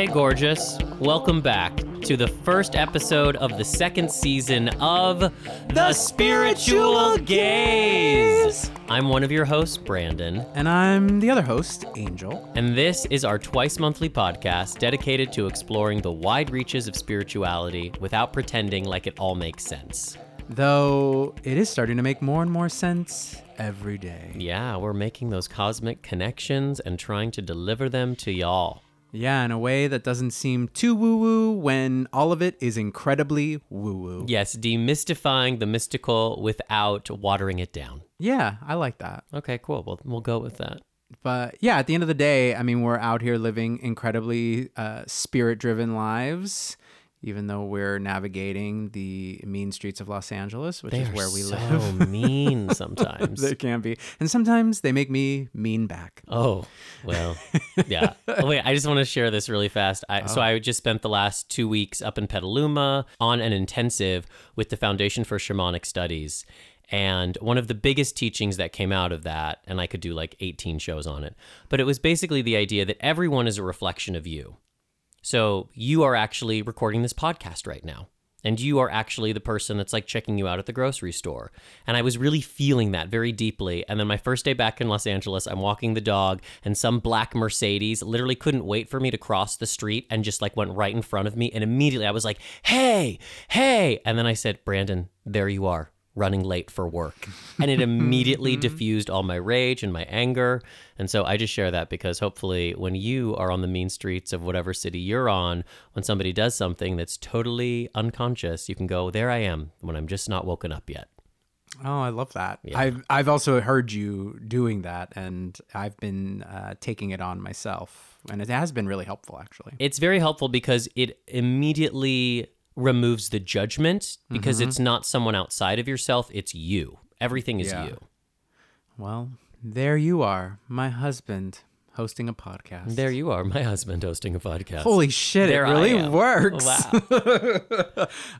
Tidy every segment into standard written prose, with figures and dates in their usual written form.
Hey, gorgeous. Welcome back to the first episode of the second season of The Spiritual Gaze. I'm one of your hosts, Brandon. And I'm the other host, Angel. And this is our twice-monthly podcast dedicated to exploring the wide reaches of spirituality without pretending like it all makes sense. Though it is starting to make more and more sense every day. Yeah, we're making those cosmic connections and trying to deliver them to y'all. Yeah, in a way that doesn't seem too woo-woo when all of it is incredibly woo-woo. Yes, demystifying the mystical without watering it down. Yeah, I like that. Okay, cool. We'll go with that. But yeah, at the end of the day, I mean, we're out here living incredibly spirit-driven lives, even though we're navigating the mean streets of Los Angeles, which is where we live. They are so mean sometimes. They can be. And sometimes they make me mean back. Oh, well, yeah. Oh, wait, I just want to share this really fast. So I just spent the last 2 weeks up in Petaluma on an intensive with the Foundation for Shamanic Studies. And one of the biggest teachings that came out of that, and I could do like 18 shows on it, but it was basically the idea that everyone is a reflection of you. So you are actually recording this podcast right now, and you are actually the person that's like checking you out at the grocery store. And I was really feeling that very deeply. And then my first day back in Los Angeles, I'm walking the dog, and some black Mercedes literally couldn't wait for me to cross the street and just like went right in front of me. And immediately I was like, hey. And then I said, Brandon, there you are, running late for work. And it immediately diffused all my rage and my anger. And so I just share that because hopefully when you are on the mean streets of whatever city you're on, when somebody does something that's totally unconscious, you can go, there I am, when I'm just not woken up yet. Oh, I love that. Yeah. I've also heard you doing that, and I've been taking it on myself. And it has been really helpful, actually. It's very helpful because it immediately removes the judgment, because it's not someone outside of yourself, it's you. Everything is you. Well, there you are, my husband hosting a podcast. There you are, my husband hosting a podcast. Holy shit, there it really works.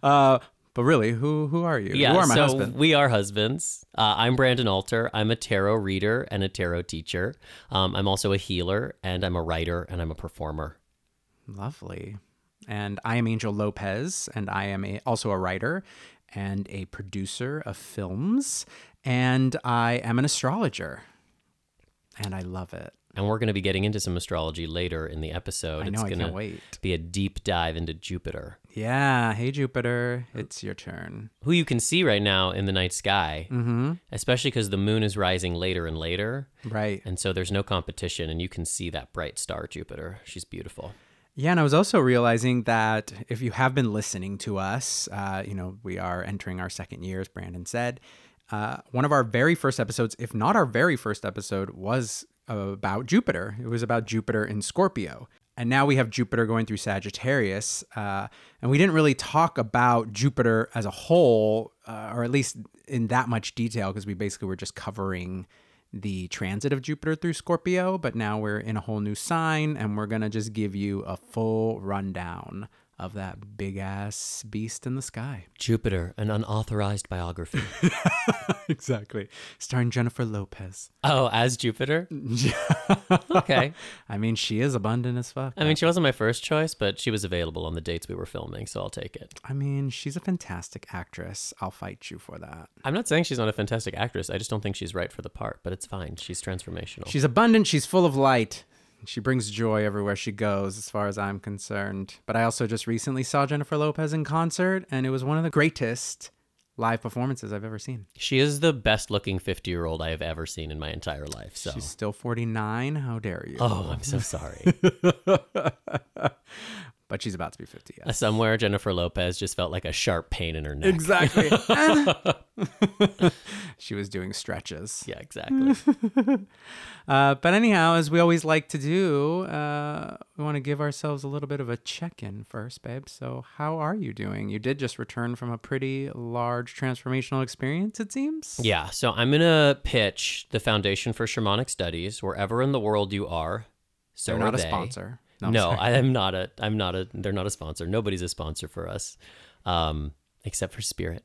Wow. But really, who are you? Yeah, you are my husband. We are husbands. I'm Brandon Alter. I'm a tarot reader and a tarot teacher. I'm also a healer, and I'm a writer, and I'm a performer. Lovely. And I am Angel Lopez, and I am also a writer and a producer of films, and I am an astrologer, and I love it. And we're going to be getting into some astrology later in the episode. I know, I can't wait. It's going to be a deep dive into Jupiter. Yeah. Hey, Jupiter, it's your turn. Who you can see right now in the night sky, especially because the moon is rising later and later. Right. And so there's no competition, and you can see that bright star, Jupiter. She's beautiful. Yeah, and I was also realizing that if you have been listening to us, we are entering our second year, as Brandon said. One of our very first episodes, if not our very first episode, was about Jupiter. It was about Jupiter in Scorpio. And now we have Jupiter going through Sagittarius. And we didn't really talk about Jupiter as a whole, or at least in that much detail, because we basically were just covering the transit of Jupiter through Scorpio, but now we're in a whole new sign, and we're going to just give you a full rundown of that big-ass beast in the sky. Jupiter, an unauthorized biography. Exactly. Starring Jennifer Lopez. Oh, as Jupiter? Okay. I mean, she is abundant as fuck. I mean, she wasn't my first choice, but she was available on the dates we were filming, so I'll take it. I mean, she's a fantastic actress. I'll fight you for that. I'm not saying she's not a fantastic actress. I just don't think she's right for the part, but it's fine. She's transformational. She's abundant. She's full of light. She brings joy everywhere she goes, as far as I'm concerned. But I also just recently saw Jennifer Lopez in concert, and it was one of the greatest live performances I've ever seen. She is the best-looking 50-year-old I have ever seen in my entire life. So she's still 49. How dare you? Oh, I'm so sorry. But she's about to be 50. Yes. Somewhere, Jennifer Lopez just felt like a sharp pain in her neck. Exactly. She was doing stretches. Yeah, exactly. But anyhow, as we always like to do, we want to give ourselves a little bit of a check-in first, babe. So how are you doing? You did just return from a pretty large transformational experience, it seems. Yeah, so I'm going to pitch the Foundation for Shamanic Studies, wherever in the world you are. So they're not a sponsor. No, they're not a sponsor. Nobody's a sponsor for us, except for Spirit.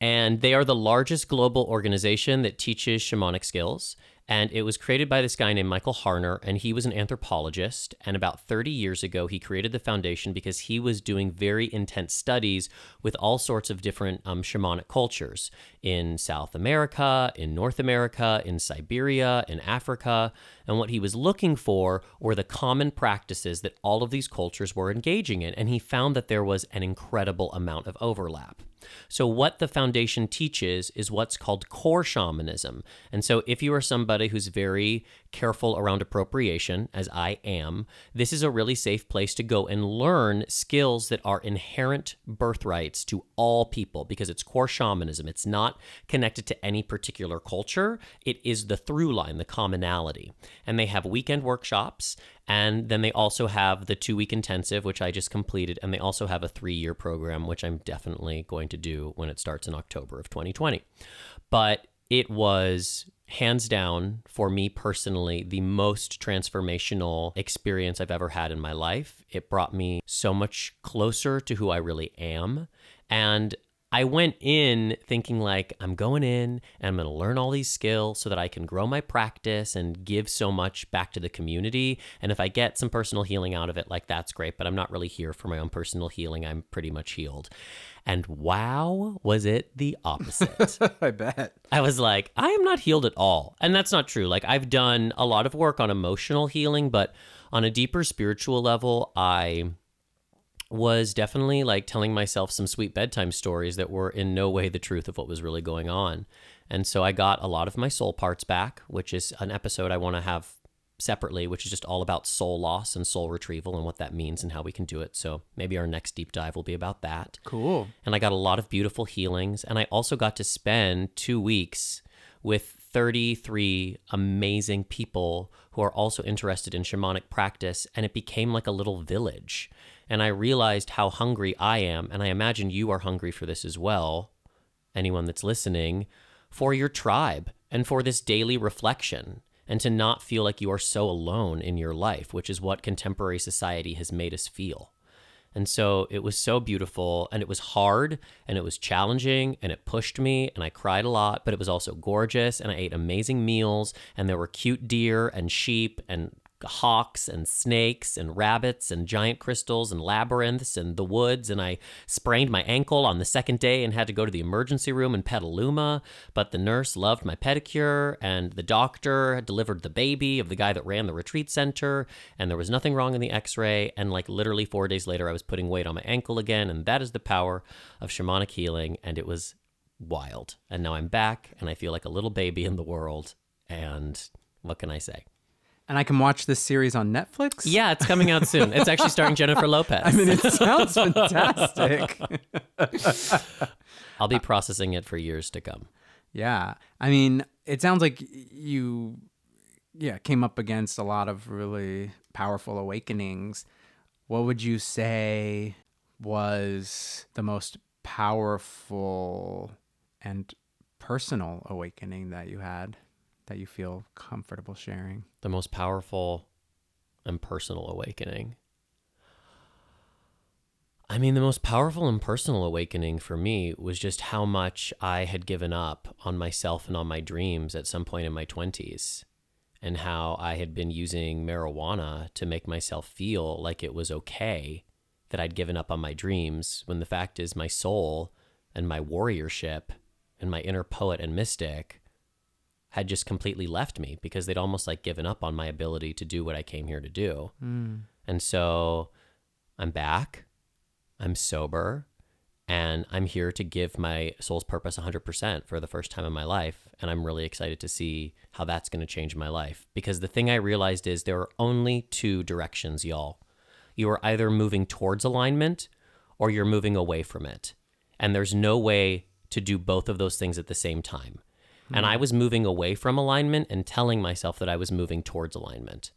And they are the largest global organization that teaches shamanic skills. And it was created by this guy named Michael Harner, and he was an anthropologist. And about 30 years ago, he created the foundation because he was doing very intense studies with all sorts of different shamanic cultures in South America, in North America, in Siberia, in Africa. And what he was looking for were the common practices that all of these cultures were engaging in. And he found that there was an incredible amount of overlap. So what the foundation teaches is what's called core shamanism. And so if you are somebody who's very careful around appropriation, as I am, this is a really safe place to go and learn skills that are inherent birthrights to all people, because it's core shamanism. It's not connected to any particular culture. It is the through line, the commonality. And they have weekend workshops. And then they also have the 2-week intensive, which I just completed. And they also have a 3-year program, which I'm definitely going to do when it starts in October of 2020. But it was hands down, for me personally, the most transformational experience I've ever had in my life. It brought me so much closer to who I really am. And I went in thinking like, I'm going in and I'm going to learn all these skills so that I can grow my practice and give so much back to the community. And if I get some personal healing out of it, like that's great, but I'm not really here for my own personal healing. I'm pretty much healed. And wow, was it the opposite. I bet. I was like, I am not healed at all. And that's not true. Like I've done a lot of work on emotional healing, but on a deeper spiritual level, I was definitely like telling myself some sweet bedtime stories that were in no way the truth of what was really going on. And so I got a lot of my soul parts back, which is an episode I want to have separately, which is just all about soul loss and soul retrieval and what that means and how we can do it. So maybe our next deep dive will be about that. Cool. And I got a lot of beautiful healings. And I also got to spend 2 weeks with 33 amazing people who are also interested in shamanic practice. And it became like a little village. And I realized how hungry I am, and I imagine you are hungry for this as well, anyone that's listening, for your tribe and for this daily reflection, and to not feel like you are so alone in your life, which is what contemporary society has made us feel. And so it was so beautiful, and it was hard, and it was challenging, and it pushed me, and I cried a lot, but it was also gorgeous, and I ate amazing meals, and there were cute deer and sheep and hawks and snakes and rabbits and giant crystals and labyrinths and the woods. And I sprained my ankle on the second day and had to go to the emergency room in Petaluma. But the nurse loved my pedicure, and the doctor delivered the baby of the guy that ran the retreat center. And there was nothing wrong in the x-ray. And like literally 4 days later, I was putting weight on my ankle again. And that is the power of shamanic healing. And it was wild. And now I'm back and I feel like a little baby in the world. And what can I say? And I can watch this series on Netflix? Yeah, it's coming out soon. It's actually starring Jennifer Lopez. I mean, it sounds fantastic. I'll be processing it for years to come. Yeah. I mean, it sounds like you came up against a lot of really powerful awakenings. What would you say was the most powerful and personal awakening that you had, that you feel comfortable sharing? The most powerful and personal awakening. I mean, the most powerful and personal awakening for me was just how much I had given up on myself and on my dreams at some point in my 20s, and how I had been using marijuana to make myself feel like it was okay that I'd given up on my dreams, when the fact is my soul and my warriorship and my inner poet and mystic had just completely left me, because they'd almost like given up on my ability to do what I came here to do. And so I'm back, I'm sober, and I'm here to give my soul's purpose 100% for the first time in my life. And I'm really excited to see how that's going to change my life. Because the thing I realized is there are only two directions, y'all. You are either moving towards alignment or you're moving away from it. And there's no way to do both of those things at the same time. And I was moving away from alignment and telling myself that I was moving towards alignment.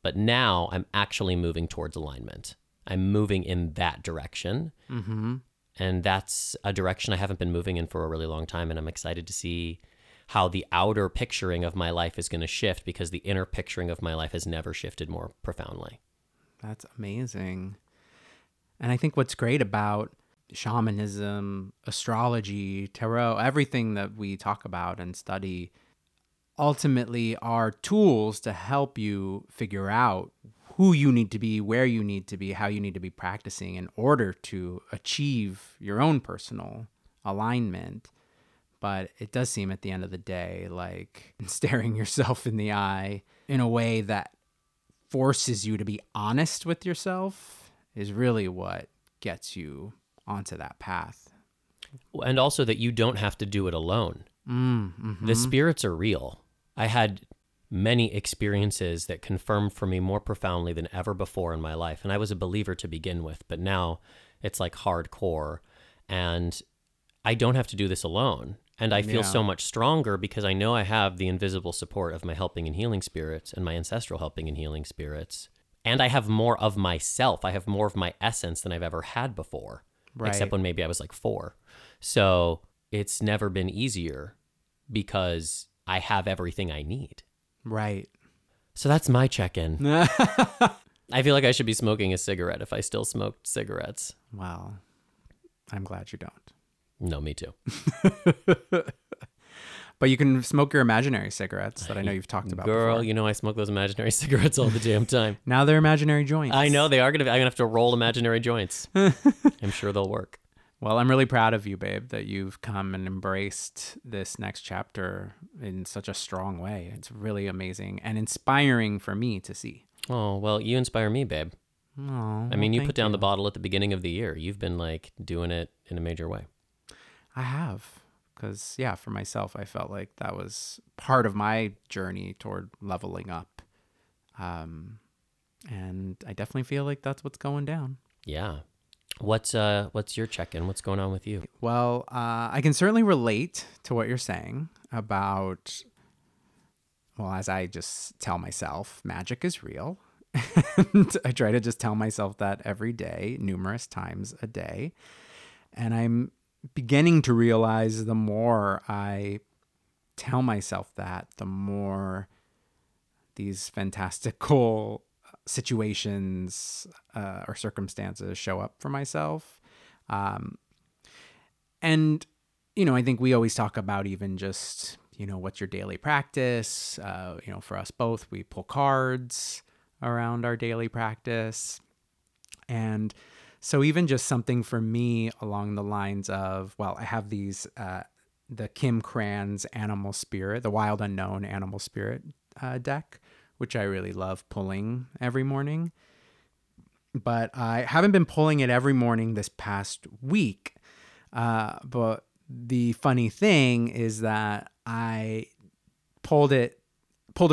But now I'm actually moving towards alignment. I'm moving in that direction. And that's a direction I haven't been moving in for a really long time. And I'm excited to see how the outer picturing of my life is going to shift, because the inner picturing of my life has never shifted more profoundly. That's amazing. And I think what's great about shamanism, astrology, tarot, everything that we talk about and study, ultimately are tools to help you figure out who you need to be, where you need to be, how you need to be practicing in order to achieve your own personal alignment. But it does seem at the end of the day like staring yourself in the eye in a way that forces you to be honest with yourself is really what gets you onto that path. And also that you don't have to do it alone. Mm-hmm. The spirits are real. I had many experiences that confirmed for me more profoundly than ever before in my life. And I was a believer to begin with, but now it's like hardcore. And I don't have to do this alone. And I feel so much stronger because I know I have the invisible support of my helping and healing spirits and my ancestral helping and healing spirits. And I have more of myself. I have more of my essence than I've ever had before, except when maybe I was like 4. So it's never been easier because I have everything I need. Right. So that's my check-in. I feel like I should be smoking a cigarette if I still smoked cigarettes. Wow. I'm glad you don't. No, me too. But you can smoke your imaginary cigarettes that I know you've talked about before. You know I smoke those imaginary cigarettes all the damn time. Now they're imaginary joints. I know, they are. I'm going to have to roll imaginary joints. I'm sure they'll work. Well, I'm really proud of you, babe, that you've come and embraced this next chapter in such a strong way. It's really amazing and inspiring for me to see. Oh, well, you inspire me, babe. Oh, I mean, you put down the bottle at the beginning of the year. You've been like doing it in a major way. I have. Because, yeah, for myself, I felt like that was part of my journey toward leveling up. And I definitely feel like that's what's going down. Yeah. What's your check-in? What's going on with you? Well, I can certainly relate to what you're saying about, well, as I just tell myself, magic is real. And I try to just tell myself that every day, numerous times a day. And I'm beginning to realize the more I tell myself that, the more these fantastical situations or circumstances show up for myself. And, you know, I think we always talk about even just, you know, what's your daily practice? You know, for us both, we pull cards around our daily practice. And so even just something for me along the lines of, well, I have these, the Kim Kranz Animal Spirit, the Wild Unknown Animal Spirit deck, which I really love pulling every morning. But I haven't been pulling it every morning this past week. But the funny thing is that I pulled a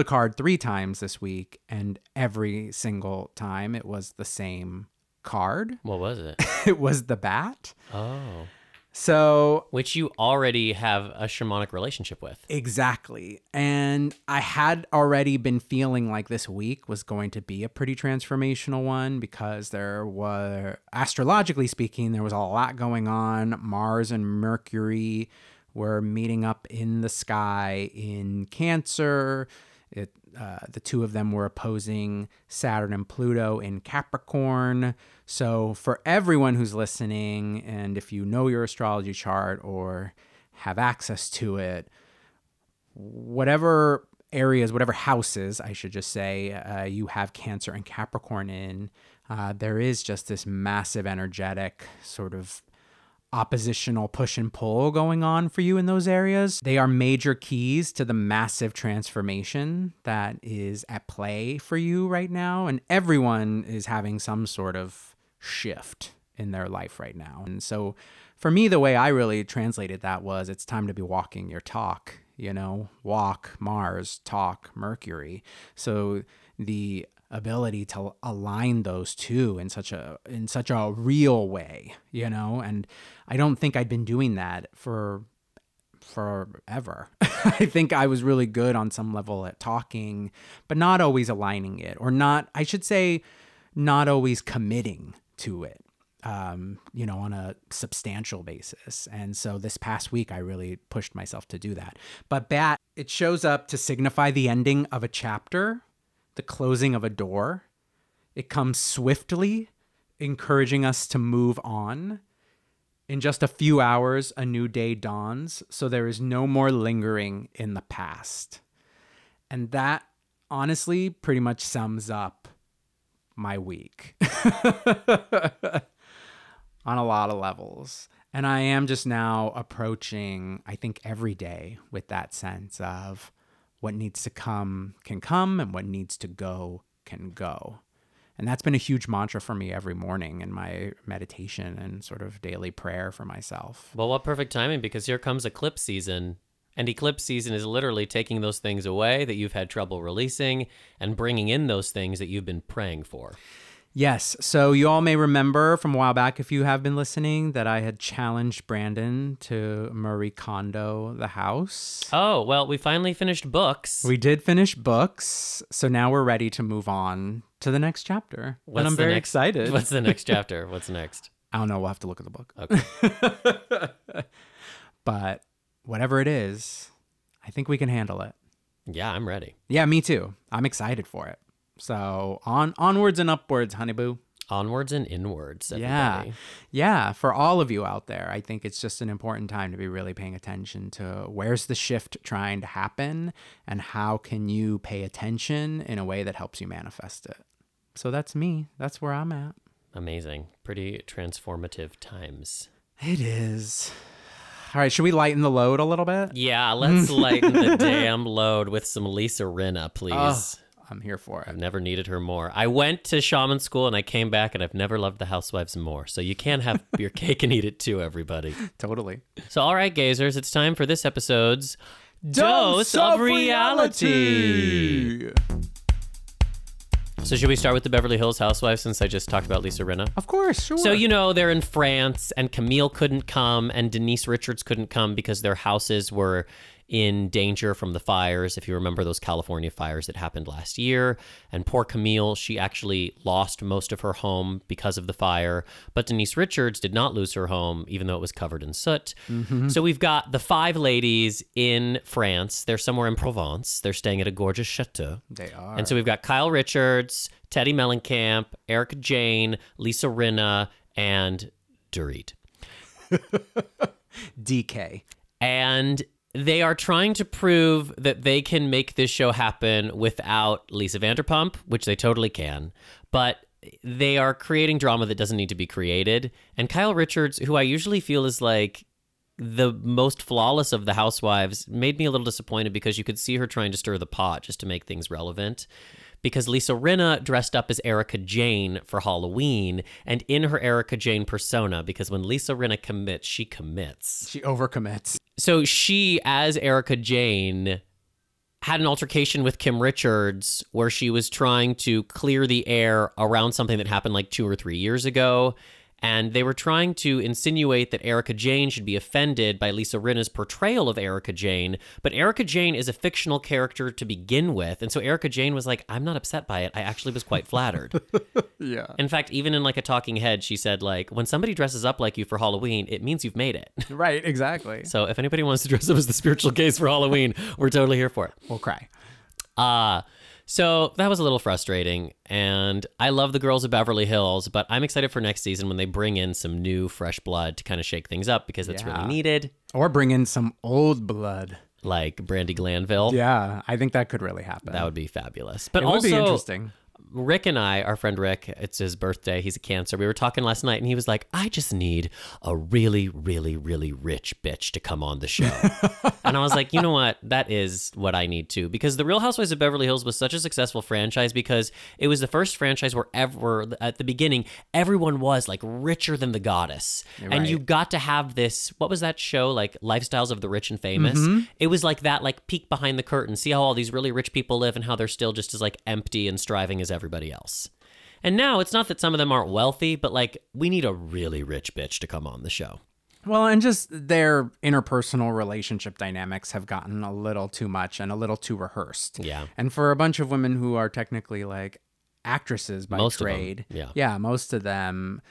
card 3 times this week, and every single time it was the same card. What was it? It was the bat. Oh. So, which you already have a shamanic relationship with. Exactly. And I had already been feeling like this week was going to be a pretty transformational one because there were, astrologically speaking, there was a lot going on. Mars and Mercury were meeting up in the sky in Cancer. The 2 of them were opposing Saturn and Pluto in Capricorn. So for everyone who's listening, and if you know your astrology chart or have access to it, whatever areas, whatever houses, I should just say, you have Cancer and Capricorn in, there is just this massive energetic sort of oppositional push and pull going on for you in those areas. They are major keys to the massive transformation that is at play for you right now. And everyone is having some sort of shift in their life right now. And so for me, the way I really translated that was, it's time to be walking your talk, you know, walk Mars, talk Mercury. So the ability to align those 2 in such a real way, you know, and I don't think I'd been doing that for forever. I think I was really good on some level at talking, but not always aligning it, or not always committing to it, you know, on a substantial basis. And so this past week, I really pushed myself to do that. But bat, it shows up to signify the ending of a chapter, the closing of a door. It comes swiftly, encouraging us to move on. In just a few hours, a new day dawns, so there is no more lingering in the past. And that honestly pretty much sums up my week on a lot of levels. And I am just now approaching, I think, every day with that sense of what needs to come can come and what needs to go can go. And that's been a huge mantra for me every morning in my meditation and sort of daily prayer for myself. Well, what perfect timing, because here comes eclipse season. And eclipse season is literally taking those things away that you've had trouble releasing and bringing in those things that you've been praying for. Yes. So you all may remember from a while back, if you have been listening, that I had challenged Brandon to Marie Kondo the house. Oh, well, we finally finished books. We did finish books. So now we're ready to move on to the next chapter. And I'm very excited. What's the next chapter? What's next? I don't know. We'll have to look at the book. Okay. But whatever it is, I think we can handle it. Yeah, I'm ready. Yeah, me too. I'm excited for it. So onwards and upwards, honey boo. Onwards and inwards, everybody. Yeah, for all of you out there, I think it's just an important time to be really paying attention to where's the shift trying to happen and how can you pay attention in a way that helps you manifest it. So that's me. That's where I'm at. Amazing. Pretty transformative times. It is. All right, should we lighten the load a little bit? Yeah, let's lighten the damn load with some Lisa Rinna, please. I'm here for it. I've never needed her more. I went to shaman school and I came back and I've never loved the housewives more. So you can't have your cake and eat it too, everybody. Totally. So all right, gazers, it's time for this episode's Dose of Reality. So should we start with the Beverly Hills Housewives since I just talked about Lisa Rinna? Of course, sure. So, you know, they're in France and Camille couldn't come and Denise Richards couldn't come because their houses were in danger from the fires, if you remember those California fires that happened last year. And poor Camille, she actually lost most of her home because of the fire. But Denise Richards did not lose her home, even though it was covered in soot. Mm-hmm. So we've got the five ladies in France. They're somewhere in Provence. They're staying at a gorgeous chateau. They are. And so we've got Kyle Richards, Teddy Mellencamp, Erica Jane, Lisa Rinna, and Dorit. DK. And they are trying to prove that they can make this show happen without Lisa Vanderpump, which they totally can, but they are creating drama that doesn't need to be created. And Kyle Richards, who I usually feel is like the most flawless of the housewives, made me a little disappointed because you could see her trying to stir the pot just to make things relevant. Because Lisa Rinna dressed up as Erica Jane for Halloween and in her Erica Jane persona, because when Lisa Rinna commits, she commits. She overcommits. So she, as Erica Jane, had an altercation with Kim Richards where she was trying to clear the air around something that happened like 2 or 3 years ago. And they were trying to insinuate that Erica Jane should be offended by Lisa Rinna's portrayal of Erica Jane. But Erica Jane is a fictional character to begin with. And so Erica Jane was like, I'm not upset by it. I actually was quite flattered. Yeah. In fact, even in like a talking head, she said like, when somebody dresses up like you for Halloween, it means you've made it. Right, exactly. So if anybody wants to dress up as the spiritual gaze for Halloween, we're totally here for it. We'll cry. So that was a little frustrating, and I love the girls of Beverly Hills, but I'm excited for next season when they bring in some new fresh blood to kind of shake things up because that's really needed. Or bring in some old blood. Like Brandi Glanville. Yeah, I think that could really happen. That would be fabulous. But it would also be interesting. Rick and I, our friend Rick, it's his birthday. He's a Cancer. We were talking last night and he was like, I just need a really, really, really rich bitch to come on the show. And I was like, you know what? That is what I need too. Because The Real Housewives of Beverly Hills was such a successful franchise because it was the first franchise where ever, at the beginning, everyone was like richer than the goddess. Right. And you got to have this, what was that show? Like Lifestyles of the Rich and Famous. Mm-hmm. It was like that, like peek behind the curtain, see how all these really rich people live and how they're still just as like empty and striving as everybody else. And now it's not that some of them aren't wealthy, but like we need a really rich bitch to come on the show. Well, and just their interpersonal relationship dynamics have gotten a little too much and a little too rehearsed. Yeah. And for a bunch of women who are technically like actresses by trade, yeah, most of them,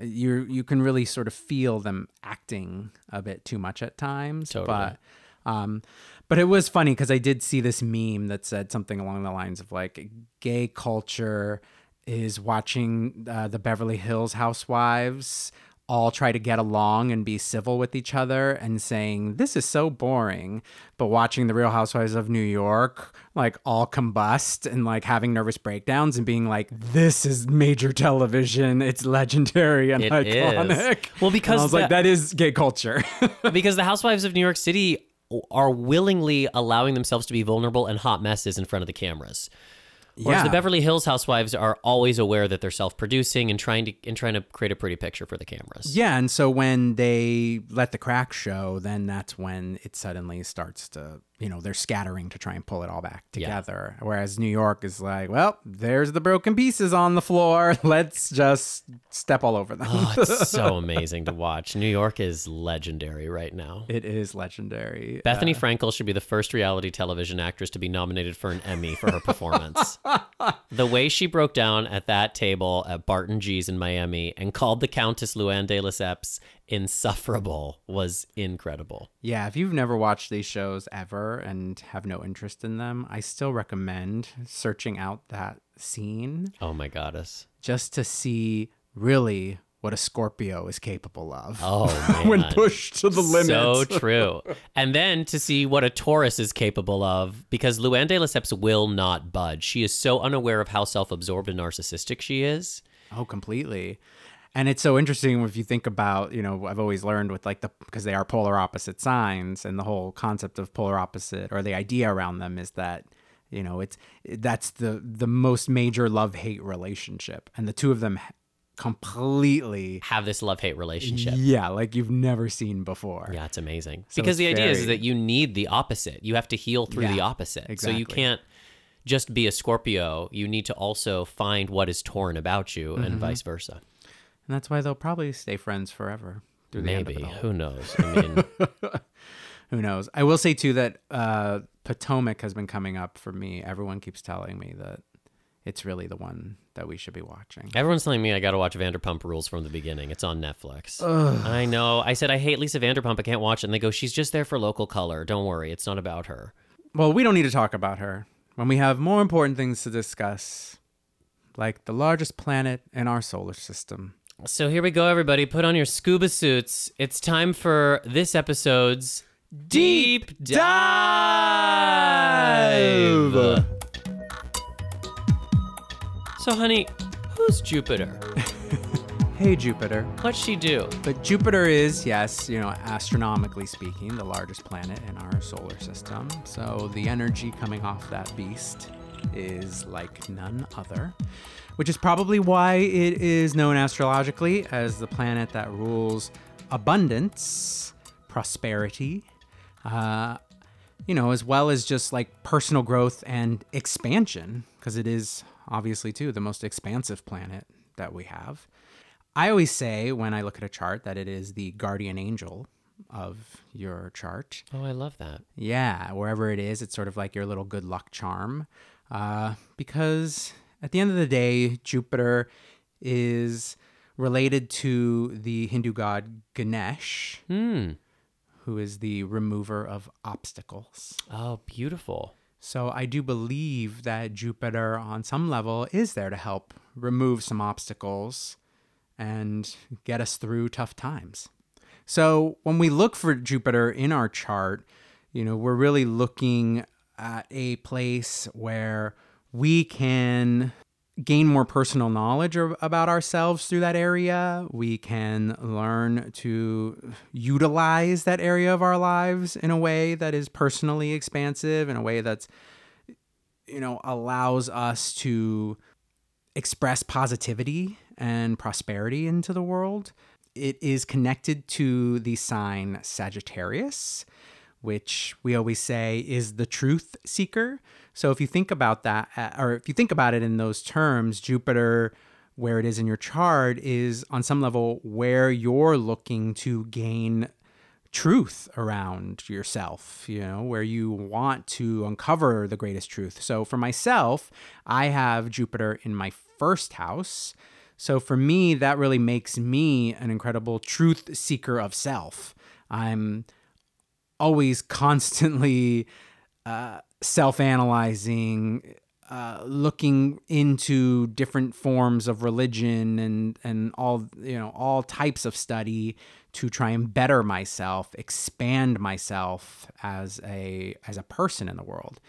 you can really sort of feel them acting a bit too much at times. Totally. But it was funny because I did see this meme that said something along the lines of like gay culture is watching the Beverly Hills Housewives all try to get along and be civil with each other and saying, this is so boring. But watching The Real Housewives of New York, like, all combust and like having nervous breakdowns and being like, this is major television. It's legendary and it iconic. Is. Well, because I was like, that is gay culture. Because the Housewives of New York City are willingly allowing themselves to be vulnerable and hot messes in front of the cameras. Whereas the Beverly Hills Housewives are always aware that they're self-producing and trying to create a pretty picture for the cameras. Yeah, and so when they let the crack show, then that's when it suddenly starts to, you know, they're scattering to try and pull it all back together. Yeah. Whereas New York is like, well, there's the broken pieces on the floor. Let's just step all over them. Oh, it's so amazing to watch. New York is legendary right now. It is legendary. Bethany Frankel should be the first reality television actress to be nominated for an Emmy for her performance. The way she broke down at that table at Barton G's in Miami and called the Countess Luann de Lesseps insufferable was incredible. Yeah, if you've never watched these shows ever and have no interest in them, I still recommend searching out that scene. Oh my goddess. Just to see really what a Scorpio is capable of. Oh, man. When pushed to the limit. So true. And then to see what a Taurus is capable of, because Luann de Lesseps will not budge. She is so unaware of how self-absorbed and narcissistic she is. Oh, completely. And it's so interesting if you think about, you know, I've always learned with like because they are polar opposite signs, and the whole concept of polar opposite, or the idea around them, is that, you know, that's the most major love-hate relationship. And the two of them completely have this love-hate relationship. Yeah, like you've never seen before. Yeah, it's amazing. So because the idea is that you need the opposite. You have to heal through the opposite. Exactly. So you can't just be a Scorpio. You need to also find what is torn about you, and vice versa. And that's why they'll probably stay friends forever. Through Maybe. The end of it all. Who knows? I mean... Who knows? I will say, too, that Potomac has been coming up for me. Everyone keeps telling me that it's really the one that we should be watching. Everyone's telling me I got to watch Vanderpump Rules from the beginning. It's on Netflix. Ugh. I know. I said, I hate Lisa Vanderpump. I can't watch it. And they go, she's just there for local color. Don't worry. It's not about her. Well, we don't need to talk about her when we have more important things to discuss, like the largest planet in our solar system. So here we go, everybody. Put on your scuba suits. It's time for this episode's Deep Dive! So, honey, who's Jupiter? Hey, Jupiter. What's she do? But Jupiter is, yes, you know, astronomically speaking, the largest planet in our solar system. So the energy coming off that beast is like none other, which is probably why it is known astrologically as the planet that rules abundance, prosperity, you know, as well as just like personal growth and expansion, because it is obviously too the most expansive planet that we have. I always say when I look at a chart that it is the guardian angel of your chart. Oh, I love that. Yeah, wherever it is, it's sort of like your little good luck charm. Because at the end of the day, Jupiter is related to the Hindu god Ganesh, who is the remover of obstacles. Oh, beautiful. So I do believe that Jupiter, on some level, is there to help remove some obstacles and get us through tough times. So when we look for Jupiter in our chart, you know, we're really looking at a place where we can gain more personal knowledge about ourselves through that area. We can learn to utilize that area of our lives in a way that is personally expansive, in a way that's, you know, allows us to express positivity and prosperity into the world. It is connected to the sign Sagittarius, which we always say is the truth seeker. So if you think about that, or if you think about it in those terms, Jupiter, where it is in your chart, is on some level where you're looking to gain truth around yourself, you know, where you want to uncover the greatest truth. So for myself, I have Jupiter in my first house. So for me, that really makes me an incredible truth seeker of self. I'm always constantly self-analyzing, looking into different forms of religion and all, you know, all types of study to try and better myself, expand myself as a person in the world.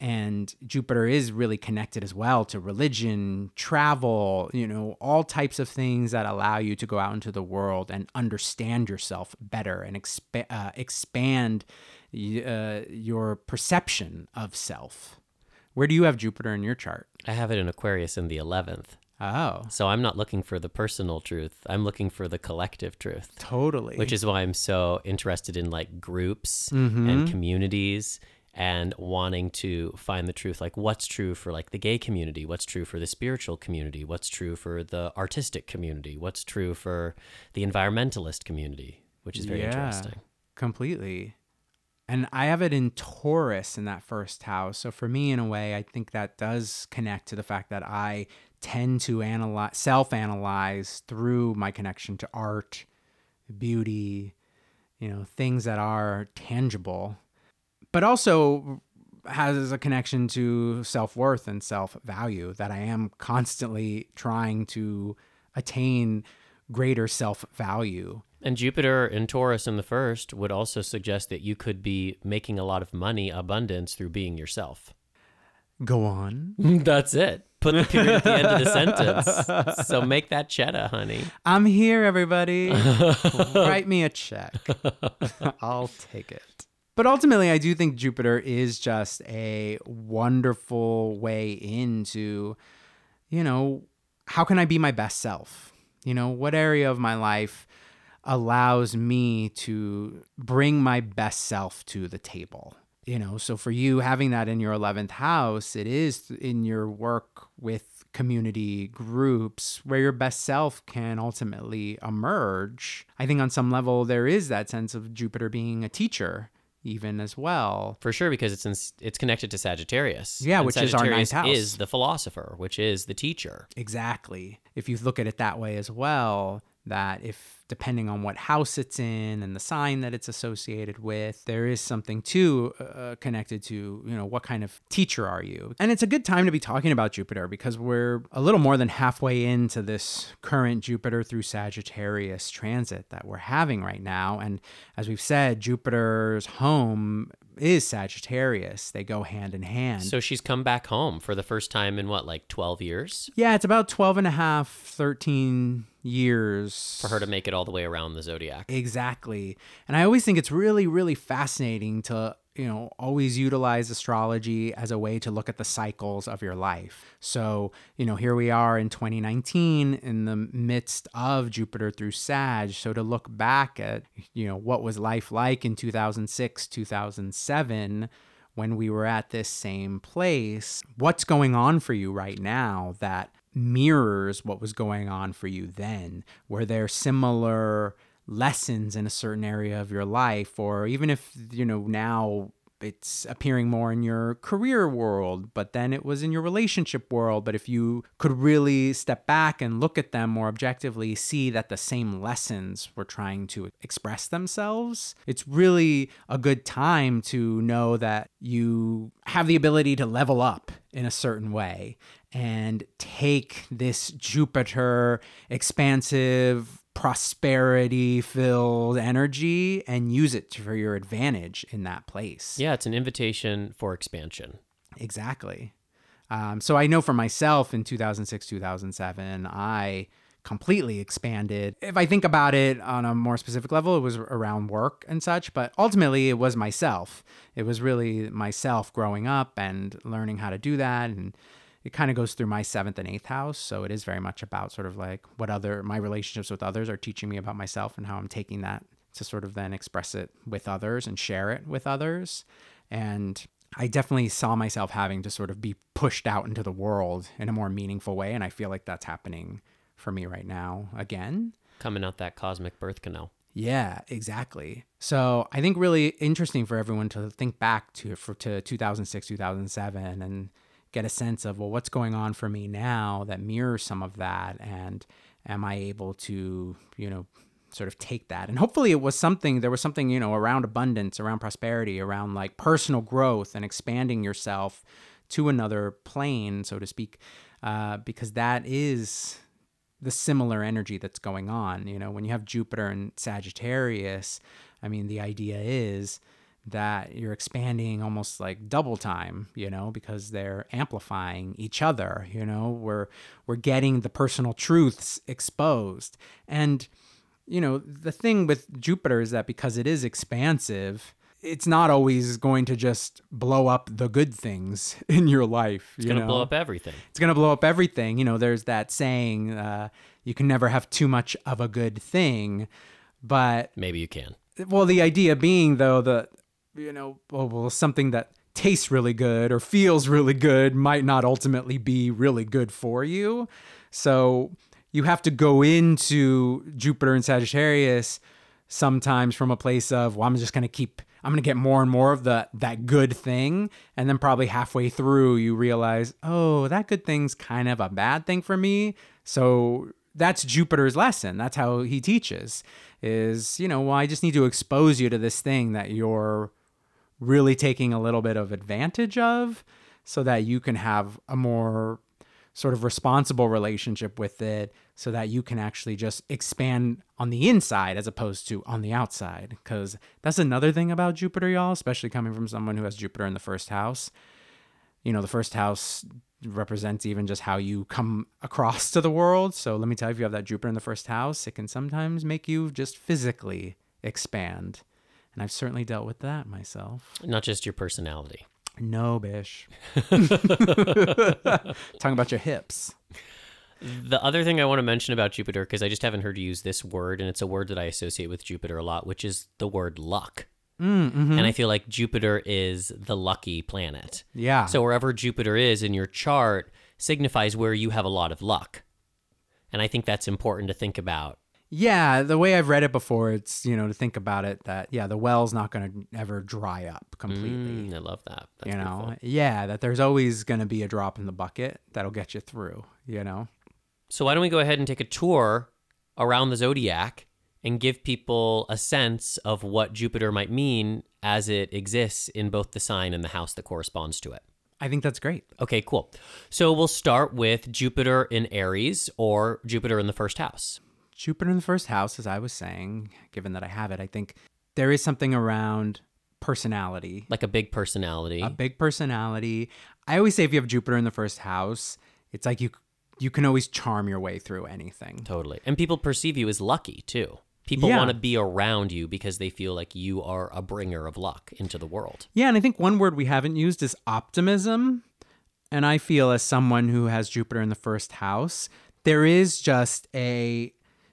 And Jupiter is really connected as well to religion, travel, you know, all types of things that allow you to go out into the world and understand yourself better and expand your perception of self. Where do you have Jupiter in your chart? I have it in Aquarius in the 11th. Oh. So I'm not looking for the personal truth. I'm looking for the collective truth. Totally. Which is why I'm so interested in like groups and communities, and wanting to find the truth, like what's true for like the gay community, what's true for the spiritual community, what's true for the artistic community, what's true for the environmentalist community, which is very interesting. Completely. And I have it in Taurus in that first house. So for me, in a way, I think that does connect to the fact that I tend to self-analyze through my connection to art, beauty, you know, things that are tangible, but also has a connection to self-worth and self-value, that I am constantly trying to attain greater self-value. And Jupiter in Taurus in the first would also suggest that you could be making a lot of money abundance through being yourself. Go on. That's it. Put the period at the end of the sentence. So make that cheddar, honey. I'm here, everybody. Write me a check. I'll take it. But ultimately, I do think Jupiter is just a wonderful way into, you know, how can I be my best self? You know, what area of my life allows me to bring my best self to the table? You know, so for you, having that in your 11th house, it is in your work with community groups where your best self can ultimately emerge. I think on some level, there is that sense of Jupiter being a teacher even as well. For sure, because it's connected to Sagittarius. Yeah, and which is our ninth house. Is the philosopher, which is the teacher. Exactly. If you look at it that way as well, that if depending on what house it's in and the sign that it's associated with, there is something too connected to, you know, what kind of teacher are you? And it's a good time to be talking about Jupiter because we're a little more than halfway into this current Jupiter through Sagittarius transit that we're having right now. And as we've said, Jupiter's home is Sagittarius. They go hand in hand. So she's come back home for the first time in what, like 12 years? Yeah, it's about 12 and a half, 13 years. For her to make it all the way around the zodiac. Exactly. And I always think it's really, really fascinating to, you know, always utilize astrology as a way to look at the cycles of your life. So, you know, here we are in 2019 in the midst of Jupiter through Sag. So to look back at, you know, what was life like in 2006, 2007, when we were at this same place, what's going on for you right now that mirrors what was going on for you then? Were there similar lessons in a certain area of your life, or even if, you know, now it's appearing more in your career world, but then it was in your relationship world. But if you could really step back and look at them more objectively, see that the same lessons were trying to express themselves, it's really a good time to know that you have the ability to level up in a certain way and take this Jupiter expansive, prosperity-filled energy and use it for your advantage in that place. Yeah, it's an invitation for expansion. Exactly. So I know for myself in 2006, 2007, I completely expanded. If I think about it on a more specific level, it was around work and such, but ultimately it was myself. It was really myself growing up and learning how to do that, and it kind of goes through my 7th and 8th house. So it is very much about sort of like what my relationships with others are teaching me about myself and how I'm taking that to sort of then express it with others and share it with others. And I definitely saw myself having to sort of be pushed out into the world in a more meaningful way. And I feel like that's happening for me right now again. Coming out that cosmic birth canal. Yeah, exactly. So I think really interesting for everyone to think back to 2006, 2007 and get a sense of, well, what's going on for me now that mirrors some of that? And am I able to, you know, sort of take that? And hopefully it was something, you know, around abundance, around prosperity, around like personal growth and expanding yourself to another plane, so to speak, because that is the similar energy that's going on. You know, when you have Jupiter and Sagittarius, I mean, the idea is that you're expanding almost like double time, you know, because they're amplifying each other. You know, we're getting the personal truths exposed. And, you know, the thing with Jupiter is that because it is expansive, it's not always going to just blow up the good things in your life. It's going to blow up everything. It's going to blow up everything. You know, there's that saying, you can never have too much of a good thing, but... Maybe you can. Well, the idea being, though, that, you know, something that tastes really good or feels really good might not ultimately be really good for you. So you have to go into Jupiter and Sagittarius sometimes from a place of, well, I'm going to get more and more of that good thing. And then probably halfway through, you realize, oh, that good thing's kind of a bad thing for me. So that's Jupiter's lesson. That's how he teaches is, you know, well, I just need to expose you to this thing that you're really taking a little bit of advantage of so that you can have a more sort of responsible relationship with it so that you can actually just expand on the inside as opposed to on the outside. Because that's another thing about Jupiter, y'all, especially coming from someone who has Jupiter in the first house. You know, the first house represents even just how you come across to the world. So let me tell you, if you have that Jupiter in the first house, it can sometimes make you just physically expand. And I've certainly dealt with that myself. Not just your personality. No, Bish. Talking about your hips. The other thing I want to mention about Jupiter, because I just haven't heard you use this word, and it's a word that I associate with Jupiter a lot, which is the word luck. Mm-hmm. And I feel like Jupiter is the lucky planet. Yeah. So wherever Jupiter is in your chart signifies where you have a lot of luck. And I think that's important to think about. Yeah, the way I've read it before, it's, you know, to think about it that, yeah, the well's not going to ever dry up completely. I love that. That's, you know, beautiful. Yeah, that there's always going to be a drop in the bucket that'll get you through, you know. So why don't we go ahead and take a tour around the zodiac and give people a sense of what Jupiter might mean as it exists in both the sign and the house that corresponds to it. I think that's great. Okay, cool. So we'll start with Jupiter in Aries, or Jupiter in the first house. Jupiter in the first house, as I was saying, given that I have it, I think there is something around personality. Like a big personality. A big personality. I always say if you have Jupiter in the first house, it's like you can always charm your way through anything. Totally. And people perceive you as lucky, too. People want to be around you because they feel like you are a bringer of luck into the world. Yeah, and I think one word we haven't used is optimism. And I feel as someone who has Jupiter in the first house, there is just a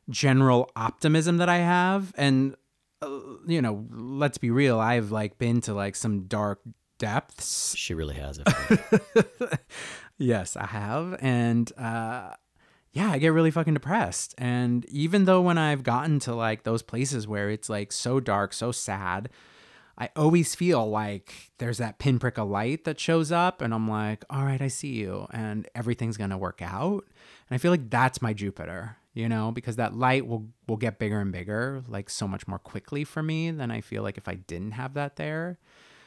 general optimism that I have. And, you know, let's be real. I've like been to like some dark depths. She really has it. Yes, I have. And, yeah, I get really fucking depressed. And even though when I've gotten to like those places where it's like so dark, so sad, I always feel like there's that pinprick of light that shows up and I'm like, all right, I see you and everything's going to work out. And I feel like that's my Jupiter. You know, because that light will get bigger and bigger, like so much more quickly for me than I feel like if I didn't have that there.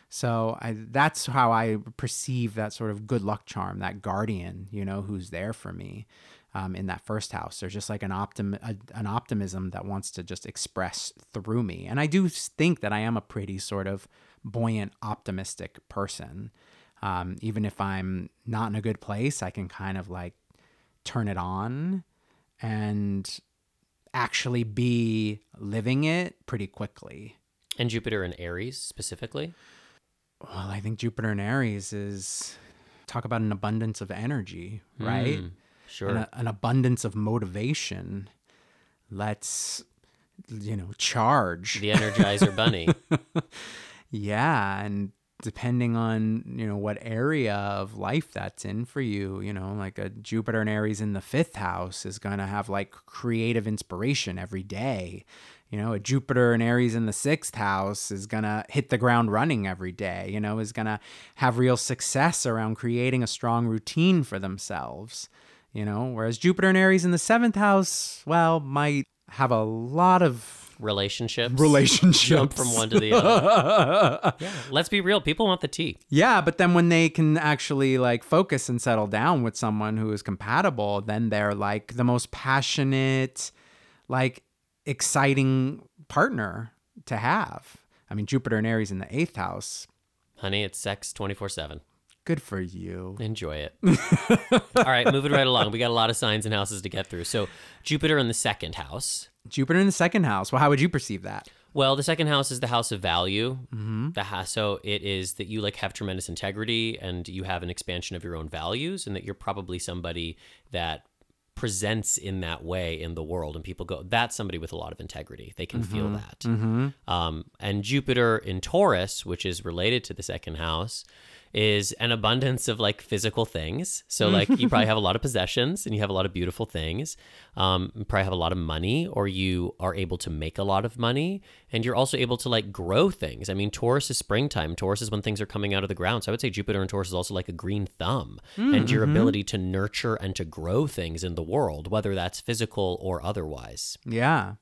So that's how I perceive that sort of good luck charm, that guardian, you know, who's there for me in that first house. There's just like an optimism that wants to just express through me. And I do think that I am a pretty sort of buoyant, optimistic person. Even if I'm not in a good place, I can kind of like turn it on and actually be living it pretty quickly. And Jupiter in Aries specifically? Well, I think Jupiter in Aries is, talk about an abundance of energy, right? Sure. An abundance of motivation. Let's, you know, charge. The Energizer Bunny. Yeah, and depending on, you know, what area of life that's in for you, you know, like a Jupiter and Aries in the fifth house is going to have like creative inspiration every day. You know, a Jupiter and Aries in the sixth house is going to hit the ground running every day, you know, is going to have real success around creating a strong routine for themselves, you know, whereas Jupiter and Aries in the seventh house, well, might have a lot of relationships jump from one to the other. Yeah, let's be real, people want the tea. Yeah, but then when they can actually like focus and settle down with someone who is compatible, then they're like the most passionate, like exciting partner to have. I mean, Jupiter and Aries in the 8th house. Honey, it's sex 24/7. Good for you. Enjoy it. All right, moving right along. We got a lot of signs and houses to get through. So Jupiter in the 2nd house. Jupiter in the 2nd house. Well, how would you perceive that? Well, the 2nd house is the house of value. Mm-hmm. So it is that you like have tremendous integrity and you have an expansion of your own values and that you're probably somebody that presents in that way in the world. And people go, that's somebody with a lot of integrity. They can mm-hmm. feel that. Mm-hmm. And Jupiter in Taurus, which is related to the 2nd house, is an abundance of like physical things. So like you probably have a lot of possessions and you have a lot of beautiful things. You probably have a lot of money, or you are able to make a lot of money, and you're also able to like grow things. I mean, Taurus is springtime. Taurus is when things are coming out of the ground. So I would say Jupiter and Taurus is also like a green thumb mm-hmm. and your ability to nurture and to grow things in the world, whether that's physical or otherwise. Yeah.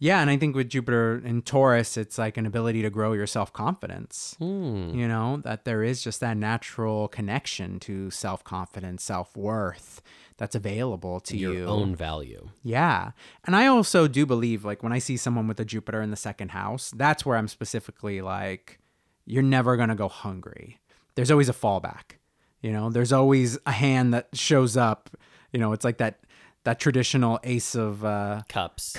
Yeah, and I think with Jupiter and Taurus, it's like an ability to grow your self-confidence, you know, that there is just that natural connection to self-confidence, self-worth that's available to you. Your own value. Yeah. And I also do believe, like, when I see someone with a Jupiter in the 2nd house, that's where I'm specifically like, you're never going to go hungry. There's always a fallback, you know, there's always a hand that shows up, you know, it's like that traditional ace of cups.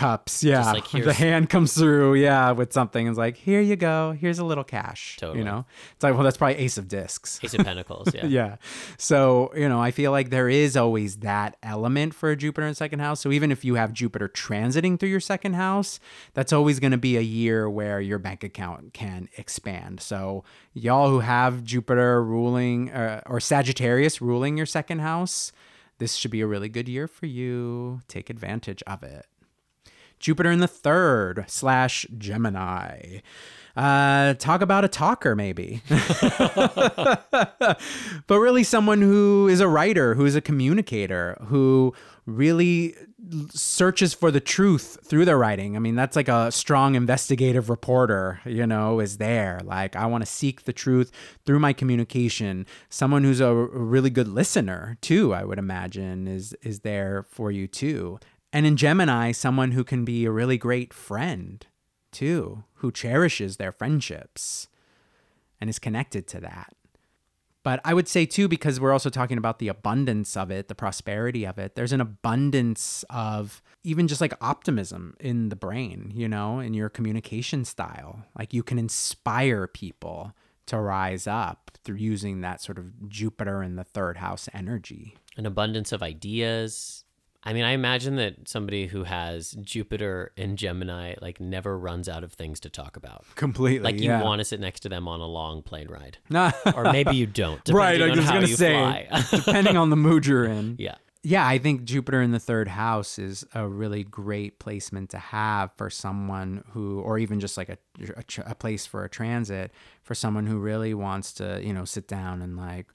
Yeah, like, the hand comes through. Yeah, with something. It's like, here you go. Here's a little cash. Totally. You know, it's like, well, that's probably ace of discs. Ace of pentacles. Yeah. Yeah. So, you know, I feel like there is always that element for a Jupiter in 2nd house. So even if you have Jupiter transiting through your 2nd house, that's always going to be a year where your bank account can expand. So y'all who have Jupiter ruling or Sagittarius ruling your 2nd house, this should be a really good year for you. Take advantage of it. Jupiter in the 3rd / Gemini. Talk about a talker, maybe. But really someone who is a writer, who is a communicator, who really searches for the truth through their writing. I mean, that's like a strong investigative reporter, you know, is there. Like, I want to seek the truth through my communication. Someone who's a really good listener, too, I would imagine, is there for you, too. And in Gemini, someone who can be a really great friend, too, who cherishes their friendships and is connected to that. But I would say, too, because we're also talking about the abundance of it, the prosperity of it, there's an abundance of even just like optimism in the brain, you know, in your communication style. Like, you can inspire people to rise up through using that sort of Jupiter in the 3rd house energy. An abundance of ideas. I mean, I imagine that somebody who has Jupiter in Gemini, like, never runs out of things to talk about. Completely, like, you want to sit next to them on a long plane ride. Or maybe you don't, depending on how you fly. Depending on the mood you're in. Yeah. Yeah, I think Jupiter in the 3rd house is a really great placement to have for someone who, or even just like a place for a transit, for someone who really wants to, you know, sit down and like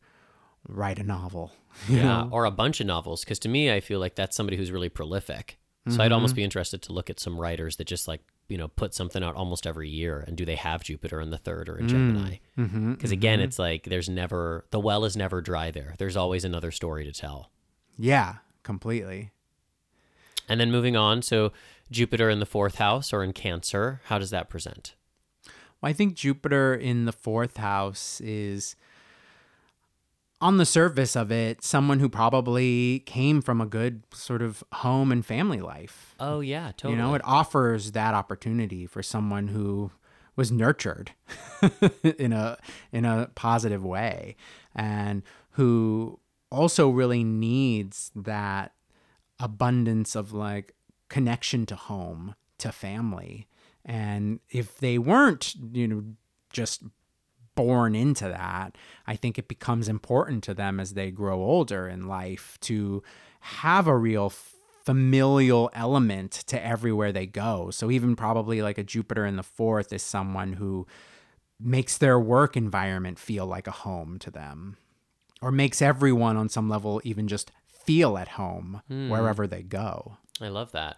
write a novel. Yeah, or a bunch of novels, because to me, I feel like that's somebody who's really prolific. So I'd almost be interested to look at some writers that just like, you know, put something out almost every year, and do they have Jupiter in the 3rd or in Gemini? Because again, it's like there's never, the well is never dry there. There's always another story to tell. Yeah, completely. And then moving on, so Jupiter in the 4th house or in Cancer, how does that present? Well, I think Jupiter in the 4th house is, on the surface of it, someone who probably came from a good sort of home and family life. Oh, yeah, totally. You know, it offers that opportunity for someone who was nurtured in a positive way, and who also really needs that abundance of like connection to home, to family. And if they weren't, you know, just born into that, I think it becomes important to them as they grow older in life to have a real familial element to everywhere they go. So even probably like a Jupiter in the 4th is someone who makes their work environment feel like a home to them, or makes everyone on some level even just feel at home wherever they go. I love that.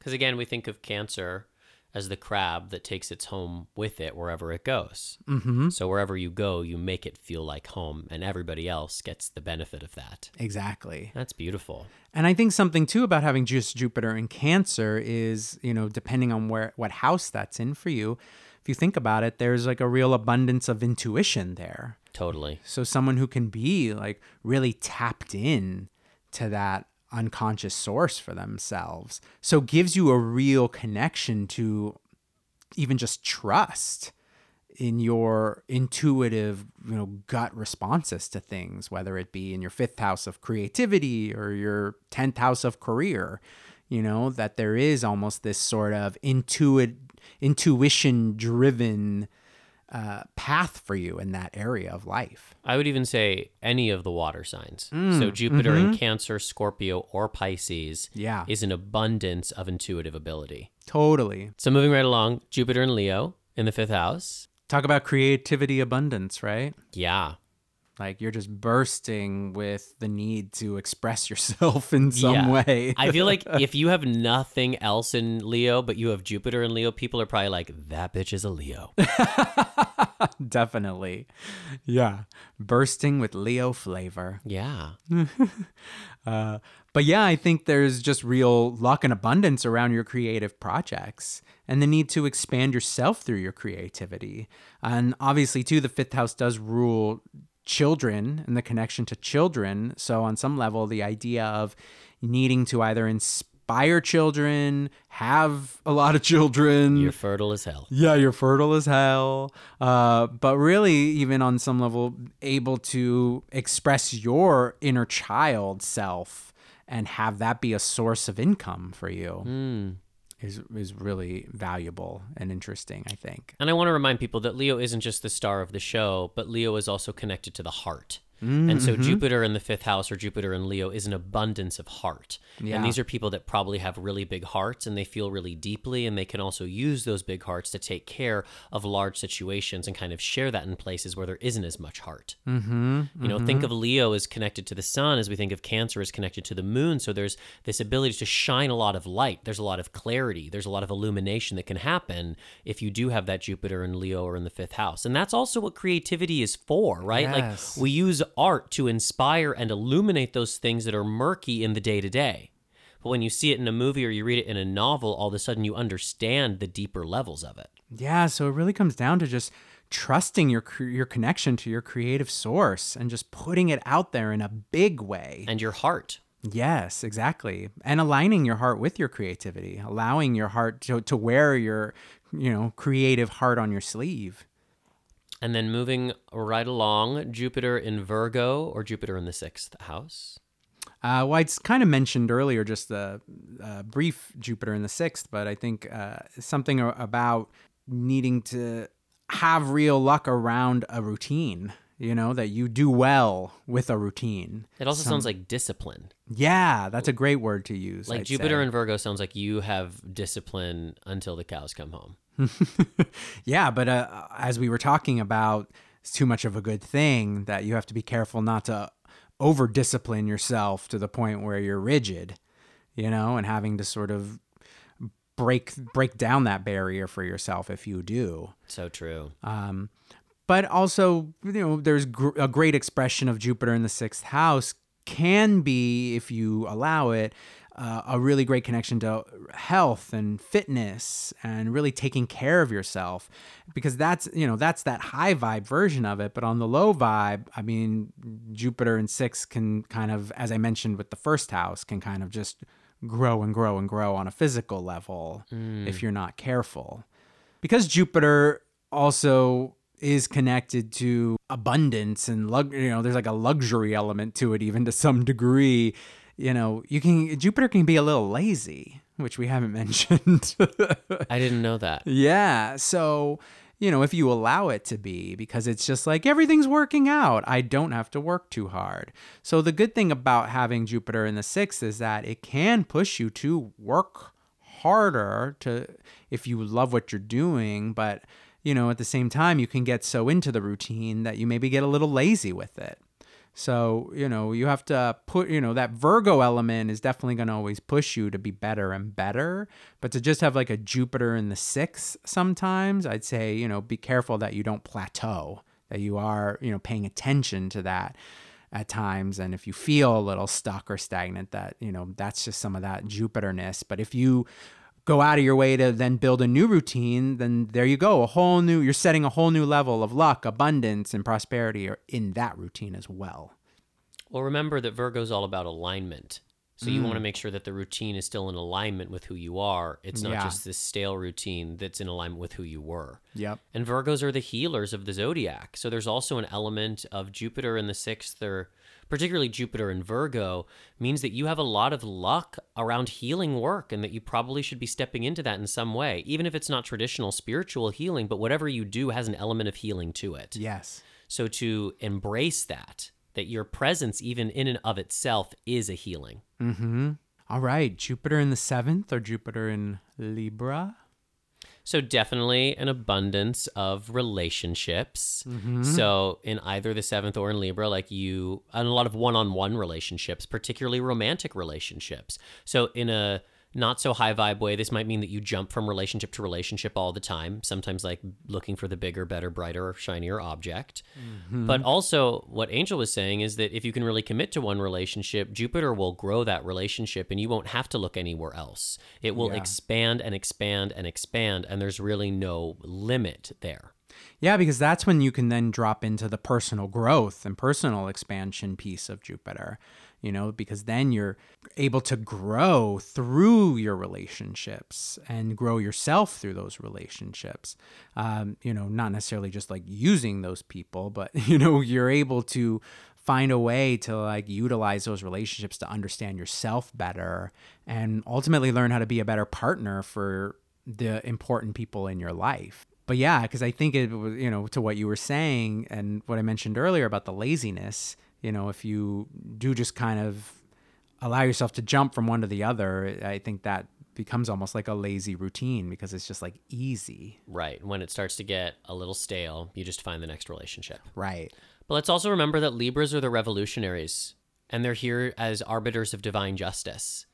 Because again, we think of Cancer as the crab that takes its home with it wherever it goes. Mm-hmm. So wherever you go, you make it feel like home, and everybody else gets the benefit of that. Exactly. That's beautiful. And I think something too about having Jupiter in Cancer is, you know, depending on what house that's in for you, if you think about it, there's like a real abundance of intuition there. Totally. So someone who can be like really tapped in to that unconscious source for themselves. So gives you a real connection to even just trust in your intuitive, you know, gut responses to things, whether it be in your 5th house of creativity or your 10th house of career, you know, that there is almost this sort of intuition-driven path for you in that area of life. I would even say any of the water signs. So Jupiter in Cancer, Scorpio, or Pisces is an abundance of intuitive ability. Totally. So moving right along, Jupiter in Leo in the 5th house. Talk about creativity abundance, right? Yeah. Like you're just bursting with the need to express yourself in some way. I feel like if you have nothing else in Leo, but you have Jupiter in Leo, people are probably like, that bitch is a Leo. Definitely. Yeah. Bursting with Leo flavor. Yeah. But yeah, I think there's just real luck and abundance around your creative projects and the need to expand yourself through your creativity. And obviously, too, the 5th house does rule children and the connection to children. So on some level, the idea of needing to either inspire children, have a lot of children. You're fertile as hell. Yeah, you're fertile as hell. But really, even on some level, able to express your inner child self and have that be a source of income for you. Is really valuable and interesting, I think. And I want to remind people that Leo isn't just the star of the show, but Leo is also connected to the heart. And so Jupiter in the 5th house or Jupiter in Leo is an abundance of heart. Yeah. And these are people that probably have really big hearts and they feel really deeply, and they can also use those big hearts to take care of large situations and kind of share that in places where there isn't as much heart. You know, think of Leo as connected to the sun as we think of Cancer as connected to the moon. So there's this ability to shine a lot of light. There's a lot of clarity. There's a lot of illumination that can happen if you do have that Jupiter in Leo or in the 5th house. And that's also what creativity is for, right? Yes. Like we use art to inspire and illuminate those things that are murky in the day-to-day. But when you see it in a movie or you read it in a novel, all of a sudden you understand the deeper levels of it. Yeah, so it really comes down to just trusting your connection to your creative source and just putting it out there in a big way. And your heart. Yes, exactly. And aligning your heart with your creativity, allowing your heart to wear your, you know, creative heart on your sleeve. And then moving right along, Jupiter in Virgo or Jupiter in the 6th house. Well, I kind of mentioned earlier just the brief Jupiter in the 6th, but I think something about needing to have real luck around a routine, you know, that you do well with a routine. It also sounds like discipline. Yeah, that's a great word to use. Like Jupiter in Virgo sounds like you have discipline until the cows come home. Yeah, but as we were talking about, it's too much of a good thing that you have to be careful not to over-discipline yourself to the point where you're rigid, you know, and having to sort of break down that barrier for yourself if you do. So true. But also, you know, there's a great expression of Jupiter in the 6th house can be, if you allow it, a really great connection to health and fitness and really taking care of yourself, because that's, you know, that's that high vibe version of it. But on the low vibe, I mean, Jupiter in 6 can kind of, as I mentioned with the 1st house, can kind of just grow and grow and grow on a physical level if you're not careful. Because Jupiter also is connected to abundance and you know, there's like a luxury element to it, even to some degree. You know, Jupiter can be a little lazy, which we haven't mentioned. I didn't know that. Yeah. So, you know, if you allow it to be, because it's just like everything's working out, I don't have to work too hard. So the good thing about having Jupiter in the 6th is that it can push you to work harder if you love what you're doing. But, you know, at the same time, you can get so into the routine that you maybe get a little lazy with it. So, you know, you have to put, you know, that Virgo element is definitely going to always push you to be better and better. But to just have like a Jupiter in the sixth sometimes, I'd say, you know, be careful that you don't plateau, that you are, you know, paying attention to that at times. And if you feel a little stuck or stagnant, that, you know, that's just some of that Jupiter-ness. But if you go out of your way to then build a new routine, then there you go, you're setting a whole new level of luck, abundance, and prosperity in that routine as well. Well, remember that Virgo is all about alignment. So you want to make sure that the routine is still in alignment with who you are. It's not just this stale routine that's in alignment with who you were. Yep. And Virgos are the healers of the zodiac. So there's also an element of Jupiter in the sixth, or particularly Jupiter in Virgo, means that you have a lot of luck around healing work, and that you probably should be stepping into that in some way, even if it's not traditional spiritual healing, but whatever you do has an element of healing to it. Yes. So to embrace that your presence, even in and of itself, is a healing. Mm-hmm. All right. Jupiter in the seventh, or Jupiter in Libra? So definitely an abundance of relationships. Mm-hmm. So in either the seventh or in Libra, and a lot of one-on-one relationships, particularly romantic relationships. So in a not so high vibe way, this might mean that you jump from relationship to relationship all the time, sometimes like looking for the bigger, better, brighter, or shinier object. Mm-hmm. But also what Angel was saying is that if you can really commit to one relationship, Jupiter will grow that relationship and you won't have to look anywhere else. It will expand and expand and expand, and there's really no limit there. Yeah, because that's when you can then drop into the personal growth and personal expansion piece of Jupiter, you know, because then you're able to grow through your relationships and grow yourself through those relationships. You know, not necessarily just like using those people, but, you know, you're able to find a way to like utilize those relationships to understand yourself better and ultimately learn how to be a better partner for the important people in your life. But yeah, because I think it was, you know, to what you were saying and what I mentioned earlier about the laziness, you know, if you do just kind of allow yourself to jump from one to the other, I think that becomes almost like a lazy routine because it's just like easy. Right. When it starts to get a little stale, you just find the next relationship. Right. But let's also remember that Libras are the revolutionaries, and they're here as arbiters of divine justice.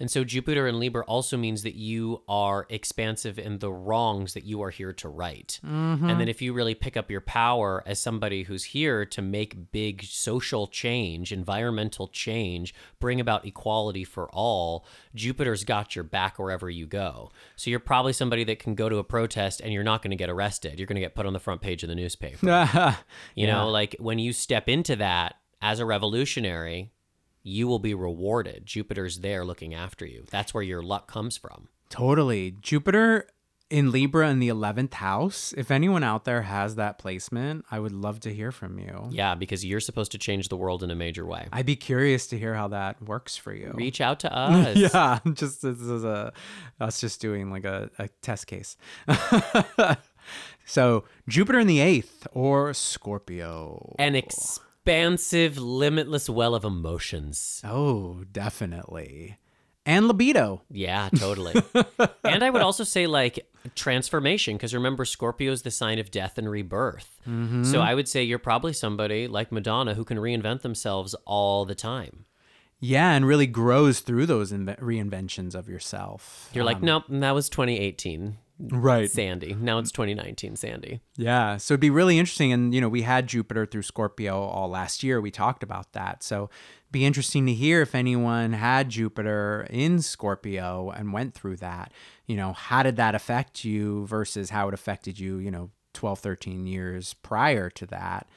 And so Jupiter in Libra also means that you are expansive in the wrongs that you are here to right. Mm-hmm. And then if you really pick up your power as somebody who's here to make big social change, environmental change, bring about equality for all, Jupiter's got your back wherever you go. So you're probably somebody that can go to a protest and you're not going to get arrested. You're going to get put on the front page of the newspaper. You know, like when you step into that as a revolutionary, you will be rewarded. Jupiter's there looking after you. That's where your luck comes from. Totally. Jupiter in Libra in the 11th house. If anyone out there has that placement, I would love to hear from you. Yeah, because you're supposed to change the world in a major way. I'd be curious to hear how that works for you. Reach out to us. Yeah, just this is us just doing like a test case. So Jupiter in the 8th, or Scorpio. An expansive, limitless well of emotions. Oh, definitely. And libido. Yeah, totally. And I would also say like transformation, because remember Scorpio is the sign of death and rebirth. Mm-hmm. So I would say you're probably somebody like Madonna who can reinvent themselves all the time. Yeah, and really grows through those reinventions of yourself. You're like, nope, that was 2018. Right. Sandy. Now it's 2019, Sandy. Yeah. So it'd be really interesting. And, you know, we had Jupiter through Scorpio all last year. We talked about that. So it'd be interesting to hear if anyone had Jupiter in Scorpio and went through that. You know, how did that affect you versus how it affected you, you know, 12, 13 years prior to that?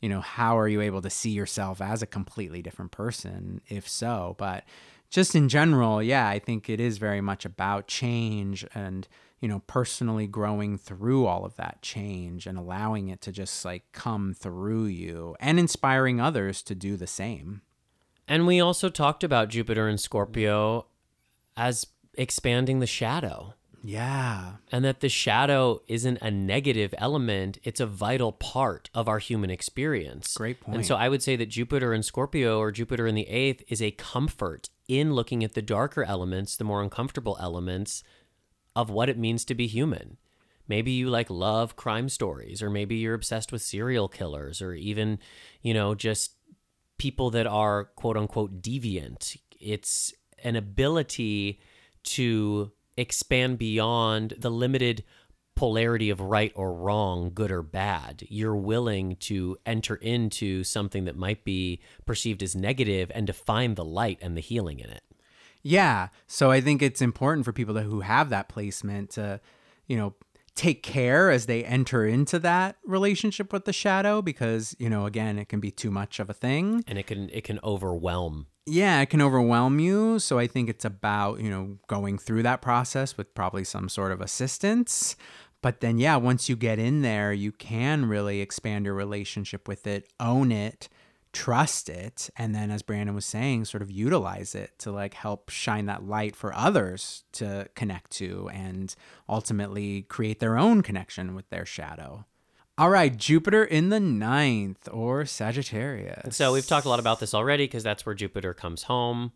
You know, how are you able to see yourself as a completely different person, if so? But just in general, yeah, I think it is very much about change and, you know, personally growing through all of that change and allowing it to just like come through you and inspiring others to do the same. And we also talked about Jupiter and Scorpio as expanding the shadow. Yeah. And that the shadow isn't a negative element. It's a vital part of our human experience. Great point. And so I would say that Jupiter in Scorpio, or Jupiter in the 8th, is a comfort in looking at the darker elements, the more uncomfortable elements of what it means to be human. Maybe you like love crime stories, or maybe you're obsessed with serial killers, or even, you know, just people that are quote unquote deviant. It's an ability to expand beyond the limited polarity of right or wrong, good or bad. You're willing to enter into something that might be perceived as negative and to find the light and the healing in it. Yeah. So I think it's important for people who have that placement to, you know, take care as they enter into that relationship with the shadow, because, you know, again, it can be too much of a thing. And it can overwhelm. Yeah, it can overwhelm you. So I think it's about, you know, going through that process with probably some sort of assistance. But then, yeah, once you get in there, you can really expand your relationship with it, own it, trust it. And then, as Brandon was saying, sort of utilize it to like help shine that light for others to connect to and ultimately create their own connection with their shadow. All right, Jupiter in the 9th, or Sagittarius. So we've talked a lot about this already because that's where Jupiter comes home.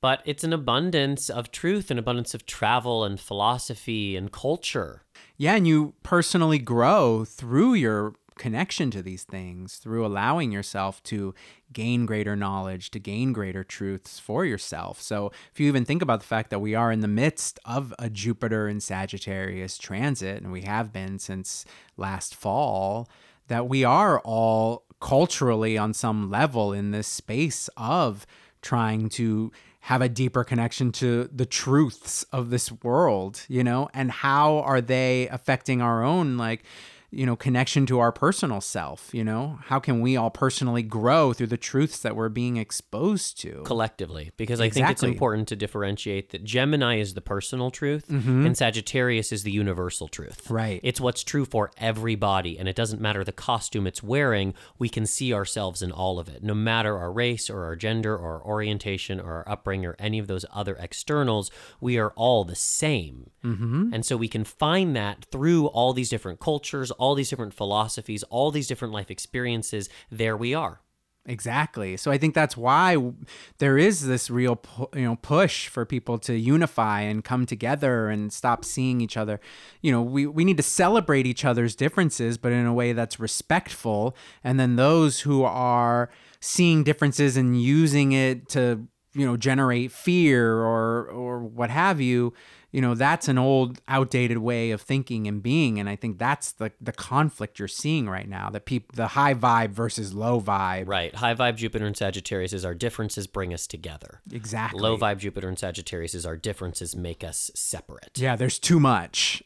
But it's an abundance of truth, an abundance of travel and philosophy and culture. Yeah, and you personally grow through your connection to these things, through allowing yourself to gain greater knowledge, to gain greater truths for yourself. So if you even think about the fact that we are in the midst of a Jupiter in Sagittarius transit, and we have been since last fall, that we are all culturally on some level in this space of trying to have a deeper connection to the truths of this world, you know, and how are they affecting our own, like, you know, connection to our personal self, you know? How can we all personally grow through the truths that we're being exposed to? Collectively, because I think it's important to differentiate that Gemini is the personal truth and Sagittarius is the universal truth. Right. It's what's true for everybody, and it doesn't matter the costume it's wearing, we can see ourselves in all of it, no matter our race or our gender or our orientation or our upbringing or any of those other externals. We are all the same. Mm-hmm. And so we can find that through all these different cultures, all these different philosophies, all these different life experiences. There we are. Exactly. So I think that's why there is this real, you know, push for people to unify and come together and stop seeing each other. You know, we need to celebrate each other's differences, but in a way that's respectful. And then those who are seeing differences and using it to, you know, generate fear or what have you, you know, that's an old, outdated way of thinking and being. And I think that's the conflict you're seeing right now, the high vibe versus low vibe. Right. High vibe Jupiter and Sagittarius is our differences bring us together. Exactly. Low vibe Jupiter and Sagittarius is our differences make us separate. Yeah, there's too much.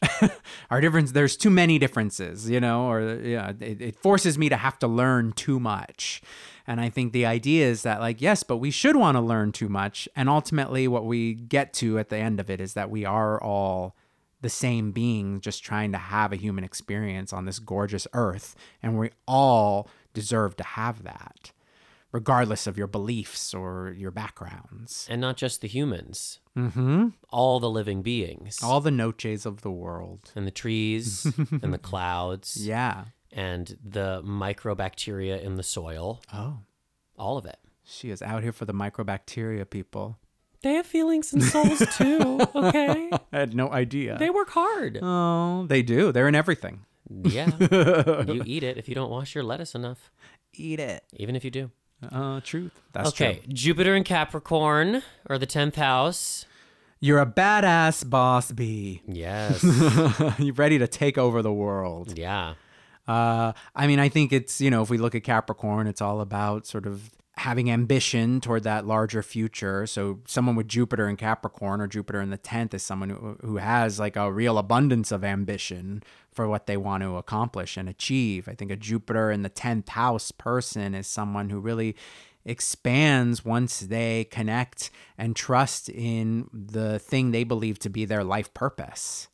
There's too many differences, you know, or yeah, it forces me to have to learn too much. And I think the idea is that, like, yes, but we should want to learn too much. And ultimately what we get to at the end of it is that we are all the same being, just trying to have a human experience on this gorgeous earth. And we all deserve to have that, regardless of your beliefs or your backgrounds. And not just the humans. Mm-hmm. All the living beings. All the noches of the world. And the trees and the clouds. Yeah. And the microbacteria in the soil. Oh. All of it. She is out here for the microbacteria, people. They have feelings and souls too, okay? I had no idea. They work hard. Oh, they do. They're in everything. Yeah. You eat it if you don't wash your lettuce enough. Eat it. Even if you do. Truth. That's okay, true. Okay, Jupiter in Capricorn, or the 10th house. You're a badass boss bee. Yes. You're ready to take over the world. Yeah. I mean, I think it's, you know, if we look at Capricorn, it's all about sort of having ambition toward that larger future. So someone with Jupiter in Capricorn or Jupiter in the 10th is someone who has like a real abundance of ambition for what they want to accomplish and achieve. I think a Jupiter in the 10th house person is someone who really expands once they connect and trust in the thing they believe to be their life purpose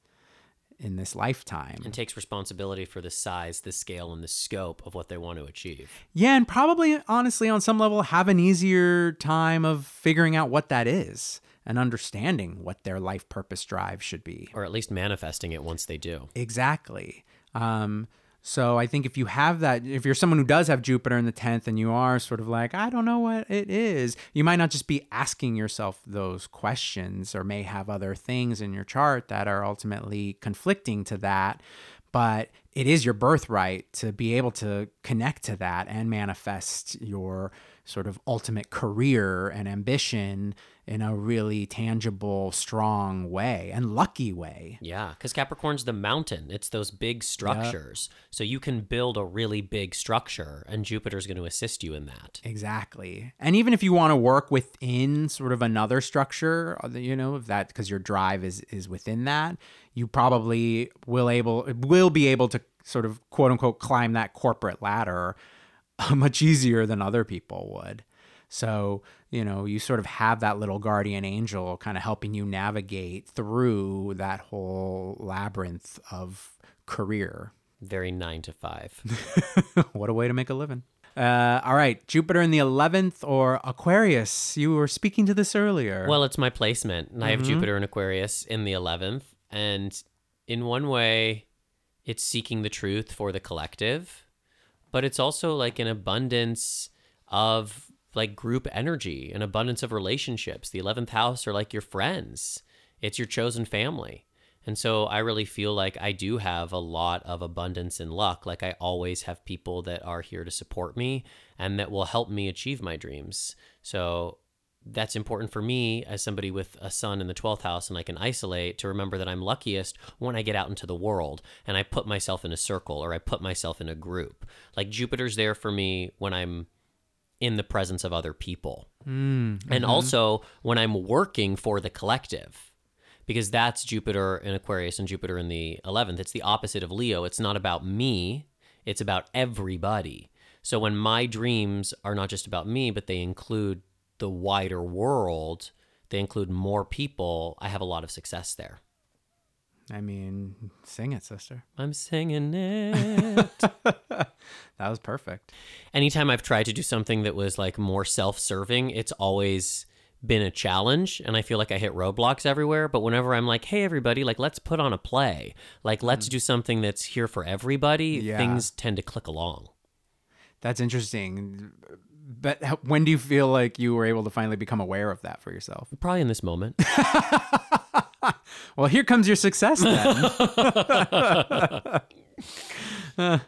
in this lifetime, and takes responsibility for the size, the scale, and the scope of what they want to achieve. Yeah, and probably, honestly, on some level, have an easier time of figuring out what that is and understanding what their life purpose drive should be. Or at least manifesting it once they do. Exactly. So I think if you have that, if you're someone who does have Jupiter in the 10th and you are sort of like, I don't know what it is, you might not just be asking yourself those questions, or may have other things in your chart that are ultimately conflicting to that. But it is your birthright to be able to connect to that and manifest your sort of ultimate career and ambition in a really tangible, strong way and lucky way. Yeah, because Capricorn's the mountain. It's those big structures. Yep. So you can build a really big structure, and Jupiter's going to assist you in that. Exactly. And even if you want to work within sort of another structure, you know, if that, because your drive is within that, you probably will be able to sort of, quote unquote, climb that corporate ladder much easier than other people would. So, you know, you sort of have that little guardian angel kind of helping you navigate through that whole labyrinth of career. Very 9 to 5. What a way to make a living. All right, Jupiter in the 11th or Aquarius. You were speaking to this earlier. Well, it's my placement, and I have Jupiter in Aquarius in the 11th. And in one way, it's seeking the truth for the collective, but it's also like an abundance of like group energy, an abundance of relationships. The 11th house are like your friends. It's your chosen family. And so I really feel like I do have a lot of abundance and luck. Like I always have people that are here to support me and that will help me achieve my dreams. So that's important for me as somebody with a sun in the 12th house, and I can isolate to remember that I'm luckiest when I get out into the world and I put myself in a circle or I put myself in a group. Like Jupiter's there for me when I'm in the presence of other people. And also when I'm working for the collective, because that's Jupiter in Aquarius and Jupiter in the 11th. It's the opposite of Leo. It's not about me. It's about everybody. So when my dreams are not just about me, but they include the wider world, they include more people, I have a lot of success there. I mean, sing it, sister. I'm singing it. That was perfect. Anytime I've tried to do something that was like more self-serving, it's always been a challenge, and I feel like I hit roadblocks everywhere. But whenever I'm like, hey, everybody, like, let's put on a play. Like, let's do something that's here for everybody. Yeah. Things tend to click along. That's interesting. But when do you feel like you were able to finally become aware of that for yourself? Probably in this moment. Well, here comes your success then.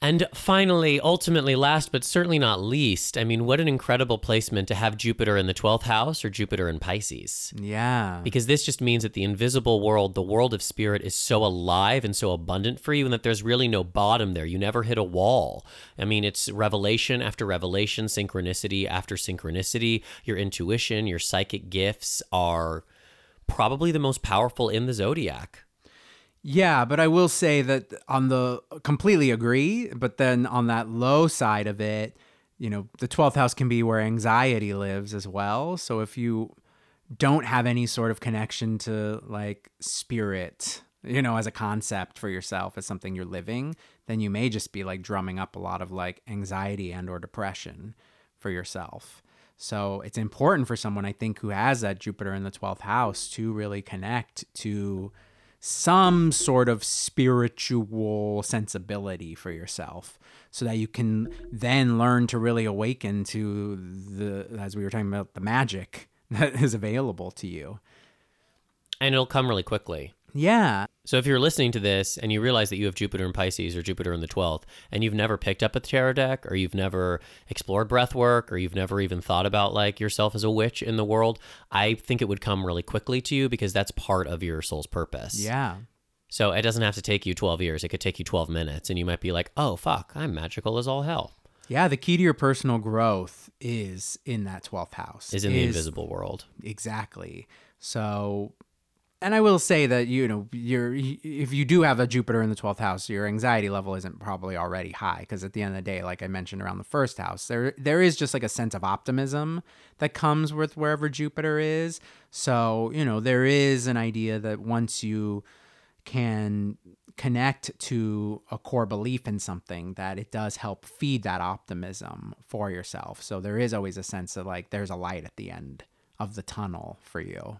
And finally, ultimately, last but certainly not least, I mean, what an incredible placement to have Jupiter in the 12th house or Jupiter in Pisces. Yeah. Because this just means that the invisible world, the world of spirit, is so alive and so abundant for you, and that there's really no bottom there. You never hit a wall. I mean, it's revelation after revelation, synchronicity after synchronicity. Your intuition, your psychic gifts are probably the most powerful in the zodiac. Yeah, but I will say that on the completely agree, but then on that low side of it, you know, the 12th house can be where anxiety lives as well. So if you don't have any sort of connection to like spirit, you know, as a concept for yourself, as something you're living, then you may just be like drumming up a lot of like anxiety and or depression for yourself. So it's important for someone, I think, who has that Jupiter in the 12th house to really connect to some sort of spiritual sensibility for yourself, so that you can then learn to really awaken to the, as we were talking about, the magic that is available to you. And it'll come really quickly. Yeah. So if you're listening to this and you realize that you have Jupiter in Pisces or Jupiter in the 12th, and you've never picked up a tarot deck, or you've never explored breath work, or you've never even thought about like yourself as a witch in the world, I think it would come really quickly to you, because that's part of your soul's purpose. Yeah. So it doesn't have to take you 12 years. It could take you 12 minutes, and you might be like, oh, fuck, I'm magical as all hell. Yeah, the key to your personal growth is in that 12th house. Is in the invisible world. Exactly. So, and I will say that, you know, if you do have a Jupiter in the 12th house, your anxiety level isn't probably already high, because at the end of the day, like I mentioned around the first house, there is just like a sense of optimism that comes with wherever Jupiter is. So, you know, there is an idea that once you can connect to a core belief in something, that it does help feed that optimism for yourself. So there is always a sense of like there's a light at the end of the tunnel for you.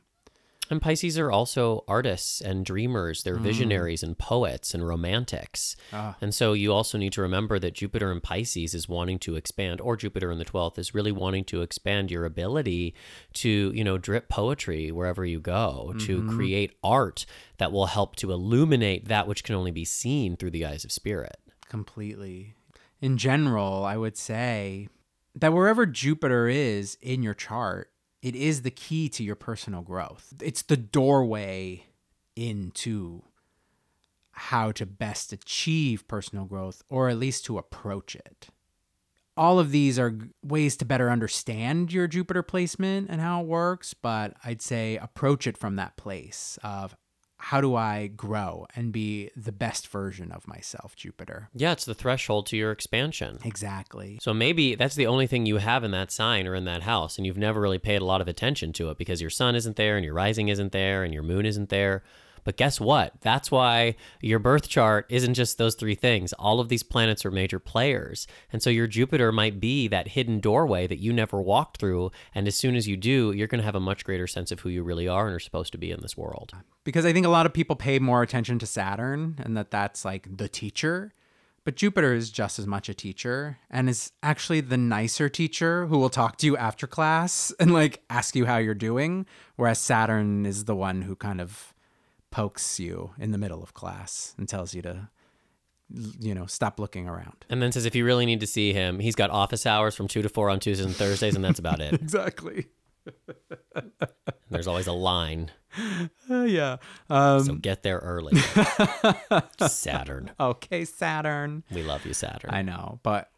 And Pisces are also artists and dreamers. They're visionaries and poets and romantics. And so you also need to remember that Jupiter in Pisces is wanting to expand, or Jupiter in the 12th is really wanting to expand your ability to, you know, drip poetry wherever you go, to create art that will help to illuminate that which can only be seen through the eyes of spirit. Completely. In general, I would say that wherever Jupiter is in your chart, it is the key to your personal growth. It's the doorway into how to best achieve personal growth, or at least to approach it. All of these are ways to better understand your Jupiter placement and how it works, but I'd say approach it from that place of, how do I grow and be the best version of myself, Jupiter? Yeah, it's the threshold to your expansion. Exactly. So maybe that's the only thing you have in that sign or in that house, and you've never really paid a lot of attention to it because your sun isn't there and your rising isn't there and your moon isn't there. But guess what? That's why your birth chart isn't just those three things. All of these planets are major players. And so your Jupiter might be that hidden doorway that you never walked through. And as soon as you do, you're going to have a much greater sense of who you really are and are supposed to be in this world. Because I think a lot of people pay more attention to Saturn and that's like the teacher. But Jupiter is just as much a teacher, and is actually the nicer teacher who will talk to you after class and like ask you how you're doing. Whereas Saturn is the one who kind of pokes you in the middle of class and tells you to, you know, stop looking around. And then says, if you really need to see him, he's got office hours from 2 to 4 on Tuesdays and Thursdays, and that's about it. Exactly. There's always a line. Yeah. So get there early. Saturn. Okay, Saturn. We love you, Saturn. I know, but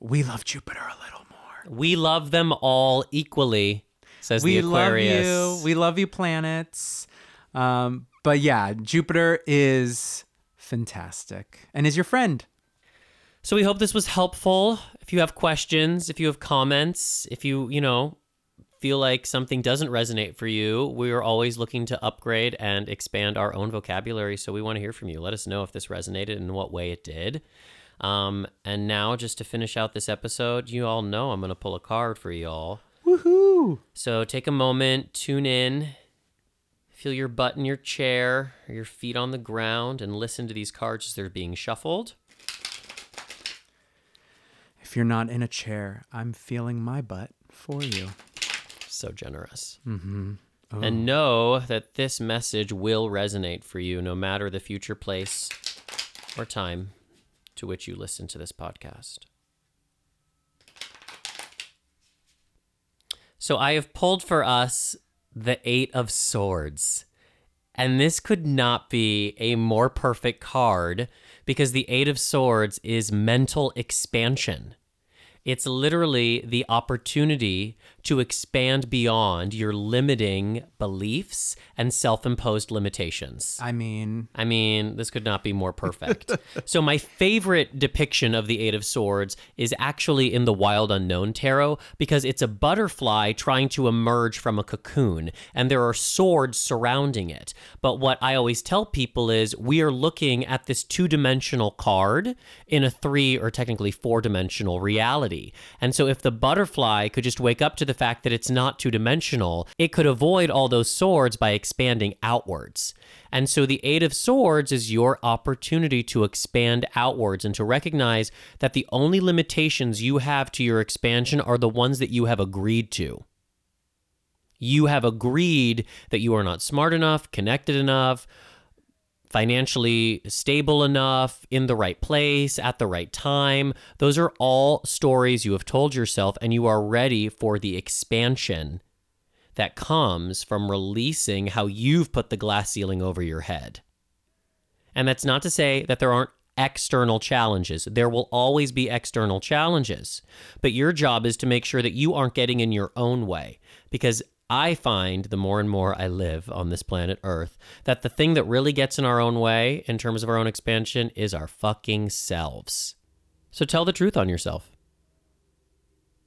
we love Jupiter a little more. We love them all equally, says the Aquarius. We love you, planets. But yeah, Jupiter is fantastic and is your friend. So we hope this was helpful. If you have questions, if you have comments, if you, you know, feel like something doesn't resonate for you, we are always looking to upgrade and expand our own vocabulary. So we want to hear from you. Let us know if this resonated and what way it did. And now just to finish out this episode, you all know I'm going to pull a card for y'all. Woohoo! So take a moment, tune in. Feel your butt in your chair or your feet on the ground and listen to these cards as they're being shuffled. If you're not in a chair, I'm feeling my butt for you. So generous. Mm-hmm. Oh. And know that this message will resonate for you no matter the future, place, or time to which you listen to this podcast. So I have pulled for us the 8 of Swords. And this could not be a more perfect card because the 8 of Swords is mental expansion. It's literally the opportunity to expand beyond your limiting beliefs and self-imposed limitations. I mean, this could not be more perfect. So my favorite depiction of the 8 of Swords is actually in the Wild Unknown Tarot, because it's a butterfly trying to emerge from a cocoon, and there are swords surrounding it. But what I always tell people is we are looking at this 2-dimensional card in a 3 or technically 4-dimensional reality. And so if the butterfly could just wake up to the fact that it's not 2-dimensional, it could avoid all those swords by expanding outwards. And so the 8 of Swords is your opportunity to expand outwards and to recognize that the only limitations you have to your expansion are the ones that you have agreed to. You have agreed that you are not smart enough, connected enough, financially stable enough, in the right place, at the right time. Those are all stories you have told yourself, and you are ready for the expansion that comes from releasing how you've put the glass ceiling over your head. And that's not to say that there aren't external challenges. There will always be external challenges, but your job is to make sure that you aren't getting in your own way, because I find the more and more I live on this planet Earth that the thing that really gets in our own way in terms of our own expansion is our fucking selves. So tell the truth on yourself.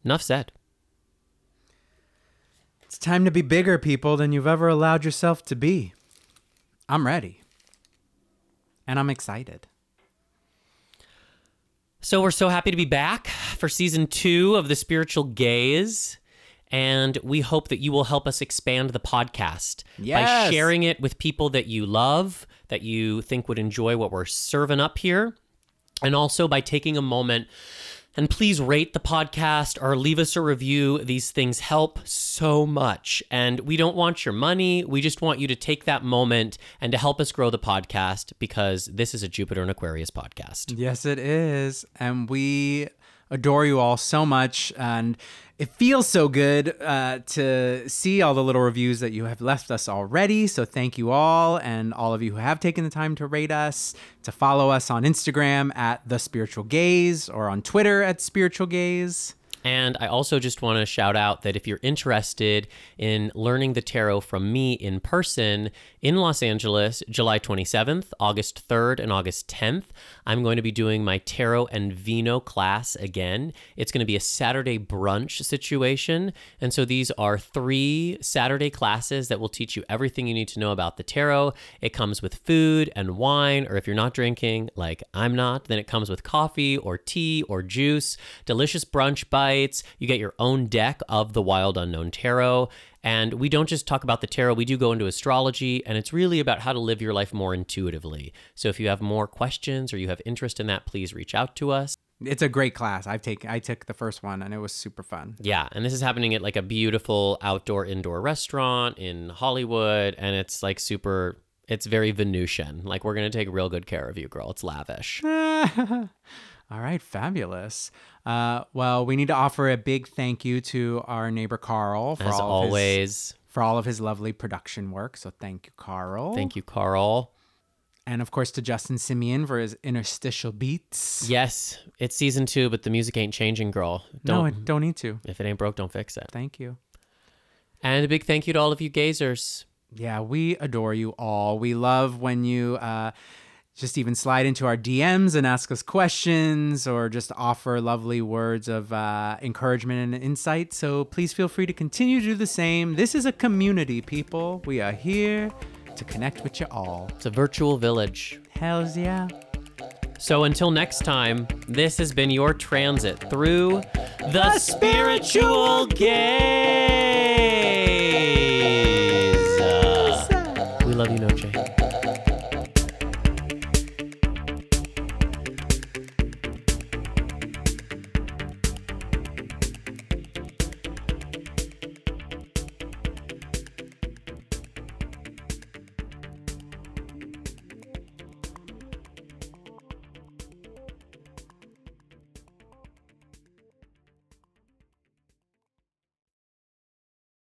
Enough said. It's time to be bigger, people, than you've ever allowed yourself to be. I'm ready. And I'm excited. So we're so happy to be back for season 2 of The Spiritual Gaze. And we hope that you will help us expand the podcast by sharing it with people that you love, that you think would enjoy what we're serving up here. And also by taking a moment and please rate the podcast or leave us a review. These things help so much. And we don't want your money. We just want you to take that moment and to help us grow the podcast, because this is a Jupiter and Aquarius podcast. Yes, it is. And we adore you all so much. And it feels so good to see all the little reviews that you have left us already. So thank you all, and all of you who have taken the time to rate us, to follow us on Instagram at The Spiritual Gaze, or on Twitter at Spiritual Gaze. And I also just want to shout out that if you're interested in learning the tarot from me in person in Los Angeles, July 27th, August 3rd, and August 10th, I'm going to be doing my Tarot and Vino class again. It's going to be a Saturday brunch situation. And so these are 3 Saturday classes that will teach you everything you need to know about the tarot. It comes with food and wine, or if you're not drinking, like I'm not, then it comes with coffee or tea or juice, delicious brunch bites. You get your own deck of the Wild Unknown Tarot. And we don't just talk about the tarot, we do go into astrology, and it's really about how to live your life more intuitively. So if you have more questions or you have interest in that, please reach out to us. It's a great class. I took the first one and it was super fun. Yeah, and this is happening at like a beautiful outdoor indoor restaurant in Hollywood, and it's like super, it's very Venusian. Like, we're going to take real good care of you, girl. It's lavish. All right, fabulous. Well, we need to offer a big thank you to our neighbor Carl for all of his lovely production work. So thank you, Carl. Thank you, Carl. And of course to Justin Simeon for his interstitial beats. Yes, it's season 2, but the music ain't changing, girl. No, it don't need to. If it ain't broke, don't fix it. Thank you. And a big thank you to all of you gazers. Yeah, we adore you all. We love when you just even slide into our DMs and ask us questions, or just offer lovely words of encouragement and insight. So please feel free to continue to do the same. This is a community, people. We are here to connect with you all. It's a virtual village. Hells yeah. So until next time, this has been your transit through the Spiritual Gaze.